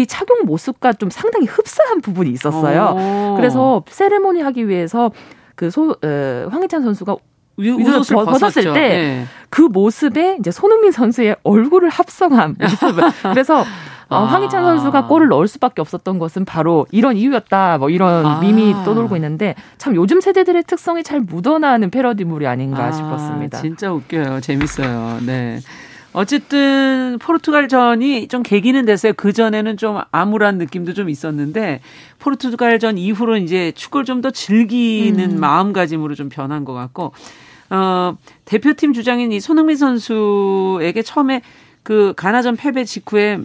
착용 모습과 좀 상당히 흡사한 부분이 있었어요. 오. 그래서 세레모니 하기 위해서 황희찬 선수가 위옷을 벗었을 때 그 예. 모습에 이제 손흥민 선수의 얼굴을 합성한 모습을 그래서 황희찬 선수가 골을 넣을 수밖에 없었던 것은 바로 이런 이유였다. 뭐 이런 밈이 떠돌고 있는데 참 요즘 세대들의 특성이 잘 묻어나는 패러디물이 아닌가 싶었습니다. 진짜 웃겨요. 재밌어요. 네. 어쨌든 포르투갈전이 좀 계기는 됐어요. 그전에는 좀 암울한 느낌도 좀 있었는데 포르투갈전 이후로 이제 축구를 좀 더 즐기는 마음가짐으로 좀 변한 것 같고 대표팀 주장인 이 손흥민 선수에게 처음에 그 가나전 패배 직후에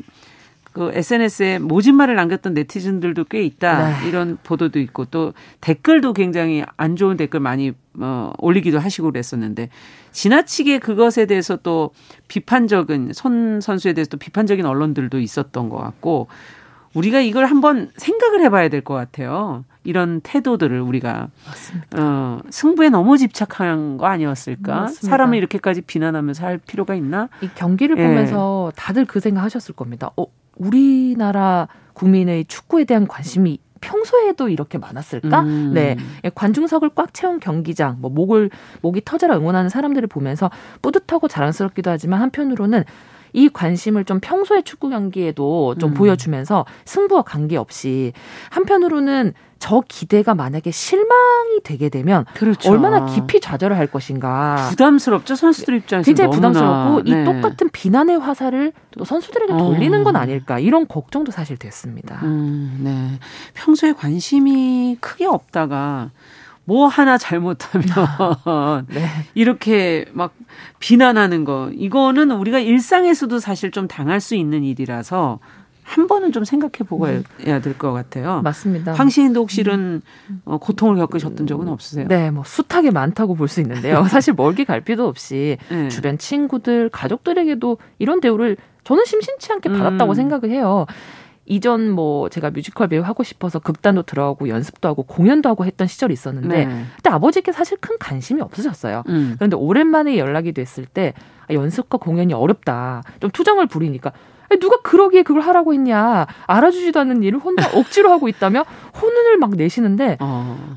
그 SNS에 모진말을 남겼던 네티즌들도 꽤 있다. 네. 이런 보도도 있고 또 댓글도 굉장히 안 좋은 댓글 많이 올리기도 하시고 그랬었는데 지나치게 그것에 대해서 또 비판적인 손 선수에 대해서 또 비판적인 언론들도 있었던 것 같고 우리가 이걸 한번 생각을 해봐야 될 것 같아요. 이런 태도들을 우리가 승부에 너무 집착한 거 아니었을까? 맞습니다. 사람을 이렇게까지 비난하면서 할 필요가 있나? 이 경기를 보면서 다들 그 생각하셨을 겁니다. 우리나라 국민의 축구에 대한 관심이 평소에도 이렇게 많았을까? 네, 관중석을 꽉 채운 경기장, 뭐 목이 터져라 응원하는 사람들을 보면서 뿌듯하고 자랑스럽기도 하지만 한편으로는 이 관심을 좀 평소의 축구 경기에도 좀 보여주면서 승부와 관계없이 한편으로는 저 기대가 만약에 실망이 되게 되면 그렇죠. 얼마나 깊이 좌절을 할 것인가. 부담스럽죠. 선수들 입장에서 굉장히 너무나. 부담스럽고 네. 이 똑같은 비난의 화살을 또 선수들에게 돌리는 건 아닐까. 이런 걱정도 사실 됐습니다. 네. 평소에 관심이 크게 없다가 뭐 하나 잘못하면 네. 이렇게 막 비난하는 거. 이거는 우리가 일상에서도 사실 좀 당할 수 있는 일이라서 한 번은 좀 생각해 보고 해야 될 것 같아요. 맞습니다. 황 시인도 혹시는 고통을 겪으셨던 적은 없으세요? 네, 뭐 숱하게 많다고 볼 수 있는데요. 사실 멀리 갈 필요도 없이 네. 주변 친구들, 가족들에게도 이런 대우를 저는 심심치 않게 받았다고 생각을 해요. 이전 뭐 제가 뮤지컬 배우 하고 싶어서 극단도 들어가고 연습도 하고 공연도 하고 했던 시절이 있었는데 네. 그때 아버지께 사실 큰 관심이 없으셨어요. 그런데 오랜만에 연락이 됐을 때 연습과 공연이 어렵다. 좀 투정을 부리니까 누가 그러기에 그걸 하라고 했냐. 알아주지도 않는 일을 혼자 억지로 하고 있다며 혼을 막 내시는데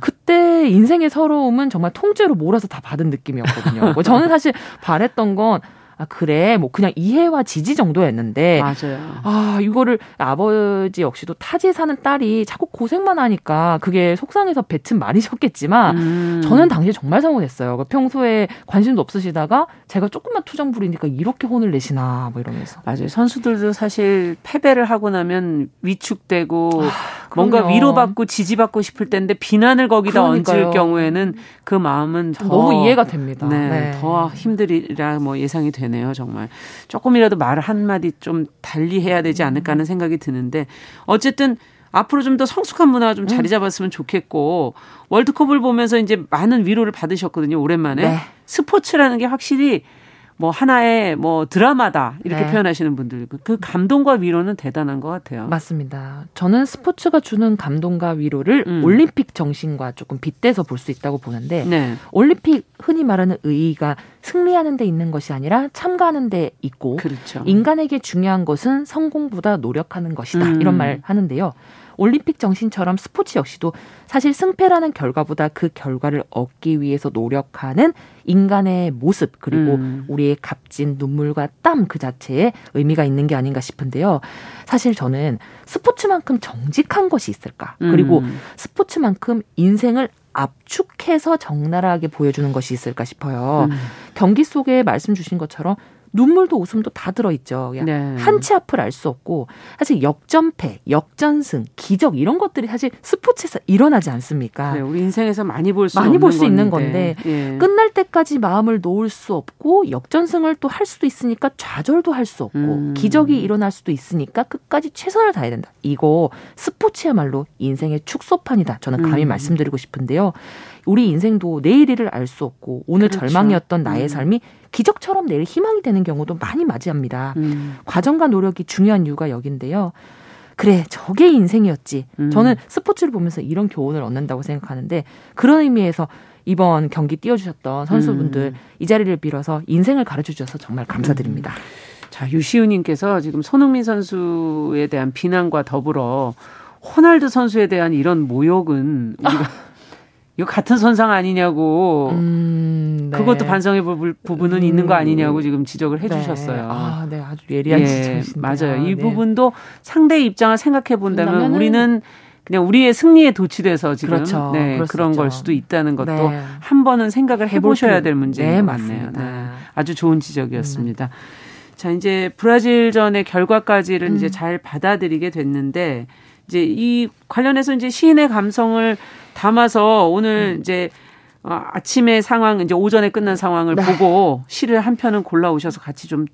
그때 인생의 서러움은 정말 통째로 몰아서 다 받은 느낌이었거든요. 저는 사실 바랬던 건 아, 그래. 뭐 그냥 이해와 지지 정도였는데. 맞아요. 아, 이거를 아버지 역시도 타지에 사는 딸이 자꾸 고생만 하니까 그게 속상해서 뱉은 말이셨겠지만 저는 당시에 정말 서운했어요. 그러니까 평소에 관심도 없으시다가 제가 조금만 투정 부리니까 이렇게 혼을 내시나 뭐 이러면서. 맞아요. 선수들도 사실 패배를 하고 나면 위축되고 뭔가 위로받고 지지받고 싶을 때인데 비난을 거기다 얹을 경우에는 그 마음은 더 너무 이해가 됩니다. 네, 네. 더 힘들이라 뭐 예상이 되네요. 정말 조금이라도 말 한마디 좀 달리 해야 되지 않을까 하는 생각이 드는데 어쨌든 앞으로 좀 더 성숙한 문화가 좀 자리 잡았으면 좋겠고 월드컵을 보면서 이제 많은 위로를 받으셨거든요. 오랜만에. 네. 스포츠라는 게 확실히 뭐 하나의 뭐 드라마다 이렇게 네. 표현하시는 분들 그 감동과 위로는 대단한 것 같아요. 맞습니다. 저는 스포츠가 주는 감동과 위로를 올림픽 정신과 조금 빗대서 볼 수 있다고 보는데 네. 올림픽 흔히 말하는 의의가 승리하는 데 있는 것이 아니라 참가하는 데 있고 그렇죠. 인간에게 중요한 것은 성공보다 노력하는 것이다. 이런 말 하는데요. 올림픽 정신처럼 스포츠 역시도 사실 승패라는 결과보다 그 결과를 얻기 위해서 노력하는 인간의 모습 그리고 우리의 값진 눈물과 땀 그 자체에 의미가 있는 게 아닌가 싶은데요. 사실 저는 스포츠만큼 정직한 것이 있을까? 그리고 스포츠만큼 인생을 압축해서 적나라하게 보여주는 것이 있을까 싶어요. 경기 속에 말씀 주신 것처럼 눈물도 웃음도 다 들어있죠. 네. 한치 앞을 알 수 없고 사실 역전패, 역전승, 기적 이런 것들이 사실 스포츠에서 일어나지 않습니까? 네, 우리 인생에서 많이 볼 수 있는 건데 예. 끝날 때까지 마음을 놓을 수 없고 역전승을 또 할 수도 있으니까 좌절도 할 수 없고 기적이 일어날 수도 있으니까 끝까지 최선을 다해야 된다. 이거 스포츠야말로 인생의 축소판이다. 저는 감히 말씀드리고 싶은데요. 우리 인생도 내일 일을 알 수 없고 오늘 그렇죠. 절망이었던 나의 삶이 기적처럼 내일 희망이 되는 경우도 많이 맞이합니다. 과정과 노력이 중요한 이유가 여긴데요. 그래, 저게 인생이었지. 저는 스포츠를 보면서 이런 교훈을 얻는다고 생각하는데 그런 의미에서 이번 경기 띄워주셨던 선수분들 이 자리를 빌어서 인생을 가르쳐주셔서 정말 감사드립니다. 자, 유시우님께서 지금 손흥민 선수에 대한 비난과 더불어 호날두 선수에 대한 이런 모욕은 우리가 이거 같은 선상 아니냐고 네. 그것도 반성해 볼 부분은 있는 거 아니냐고 지금 지적을 해 네. 주셨어요. 아, 네, 아주 예리한 예, 지적이신데요. 맞아요. 이 네. 부분도 상대의 입장을 생각해 본다면 우리는 그냥 우리의 승리에 도취돼서 지금 그렇죠. 네, 그런 걸 수도 있다는 것도 네. 한 번은 생각을 해보셔야 될 문제인 네, 것 같네요. 네, 아주 좋은 지적이었습니다. 자, 이제 브라질전의 결과까지를 이제 잘 받아들이게 됐는데 이제 이 관련해서 이제 시인의 감성을 담아서 오늘 이제 아침의 상황, 이제 오전에 끝난 상황을 네. 보고 시를 한 편은 골라오셔서 같이 좀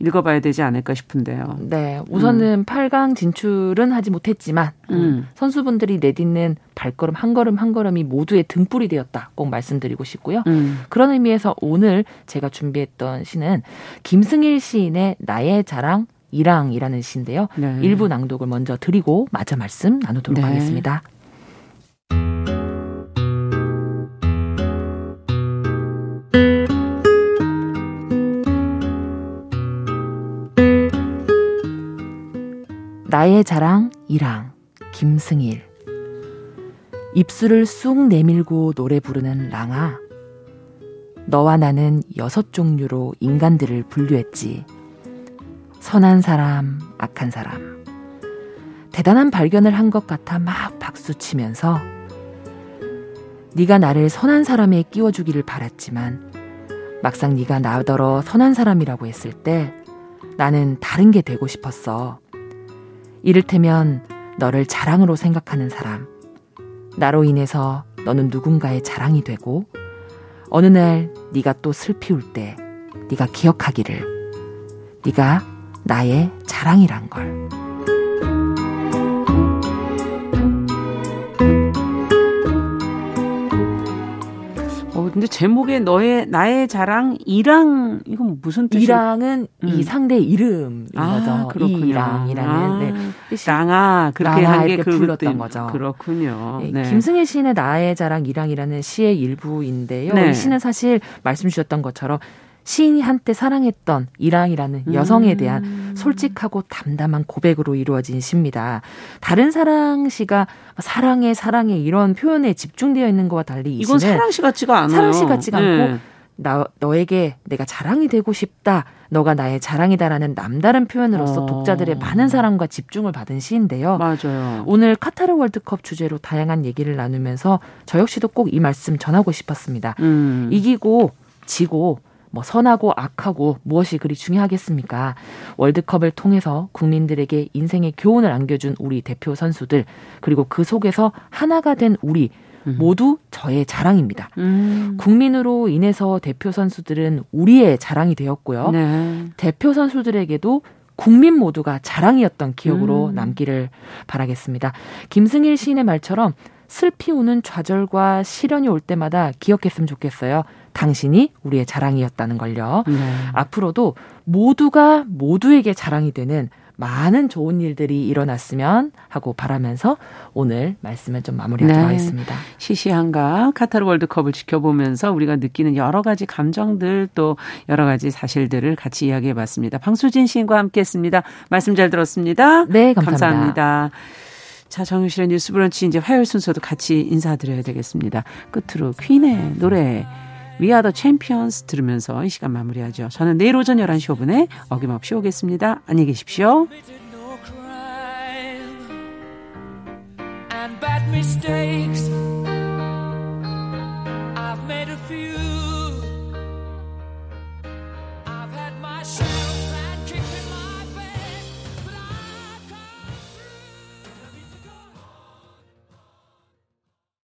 읽어봐야 되지 않을까 싶은데요. 네. 우선은 8강 진출은 하지 못했지만 선수분들이 내딛는 발걸음 한 걸음 한 걸음이 모두의 등불이 되었다. 꼭 말씀드리고 싶고요. 그런 의미에서 오늘 제가 준비했던 시는 김승일 시인의 나의 자랑, 이랑이라는 시인데요. 네. 일부 낭독을 먼저 드리고 마저 말씀 나누도록 네. 하겠습니다. 나의 자랑 이랑 김승일. 입술을 쑥 내밀고 노래 부르는 랑아. 너와 나는 6 종류로 인간들을 분류했지. 선한 사람, 악한 사람. 대단한 발견을 한 것 같아 막 박수치면서 네가 나를 선한 사람에 끼워주기를 바랐지만 막상 네가 나더러 선한 사람이라고 했을 때 나는 다른 게 되고 싶었어. 이를테면 너를 자랑으로 생각하는 사람. 나로 인해서 너는 누군가의 자랑이 되고 어느 날 네가 또 슬피 울 때 네가 기억하기를. 네가 나의 자랑이란 걸. 근데 제목에 너의 나의 자랑 이랑 이건 무슨 뜻이에요? 이랑은 이 상대의 이름인 아, 거죠. 그렇군요. 이랑이라는 아, 네. 랑아 그렇게 한 게 불렀던 거죠. 그렇군요. 네. 김승일 시인의 나의 자랑 이랑이라는 시의 일부인데요. 네. 이 시는 사실 말씀 주셨던 것처럼 시인이 한때 사랑했던 이랑이라는 여성에 대한 솔직하고 담담한 고백으로 이루어진 시입니다. 다른 사랑시가 사랑해 이런 표현에 집중되어 있는 것과 달리 이 시는 이건 사랑시 같지가 않아요. 사랑시 같지가 않고 너에게 내가 자랑이 되고 싶다. 너가 나의 자랑이다라는 남다른 표현으로서 독자들의 많은 사랑과 집중을 받은 시인데요. 맞아요. 오늘 카타르 월드컵 주제로 다양한 얘기를 나누면서 저 역시도 꼭 이 말씀 전하고 싶었습니다. 이기고 지고 뭐 선하고 악하고 무엇이 그리 중요하겠습니까? 월드컵을 통해서 국민들에게 인생의 교훈을 안겨준 우리 대표 선수들 그리고 그 속에서 하나가 된 우리 모두 저의 자랑입니다. 국민으로 인해서 대표 선수들은 우리의 자랑이 되었고요. 네. 대표 선수들에게도 국민 모두가 자랑이었던 기억으로 남기를 바라겠습니다. 김승일 시인의 말처럼 슬피 우는 좌절과 시련이 올 때마다 기억했으면 좋겠어요. 당신이 우리의 자랑이었다는 걸요. 네. 앞으로도 모두가 모두에게 자랑이 되는 많은 좋은 일들이 일어났으면 하고 바라면서 오늘 말씀을 좀 마무리하도록 하겠습니다. 네. 시시한가 카타르 월드컵을 지켜보면서 우리가 느끼는 여러 가지 감정들 또 여러 가지 사실들을 같이 이야기해봤습니다. 방수진 시인과 함께했습니다. 말씀 잘 들었습니다. 네, 감사합니다. 자, 정유실의 뉴스 브런치 이제 화요일 순서도 같이 인사드려야 되겠습니다. 끝으로 퀸의 노래 We are the champions 들으면서 이 시간 마무리하죠. 저는 내일 오전 11시 5분에 어김없이 오겠습니다. 안녕히 계십시오.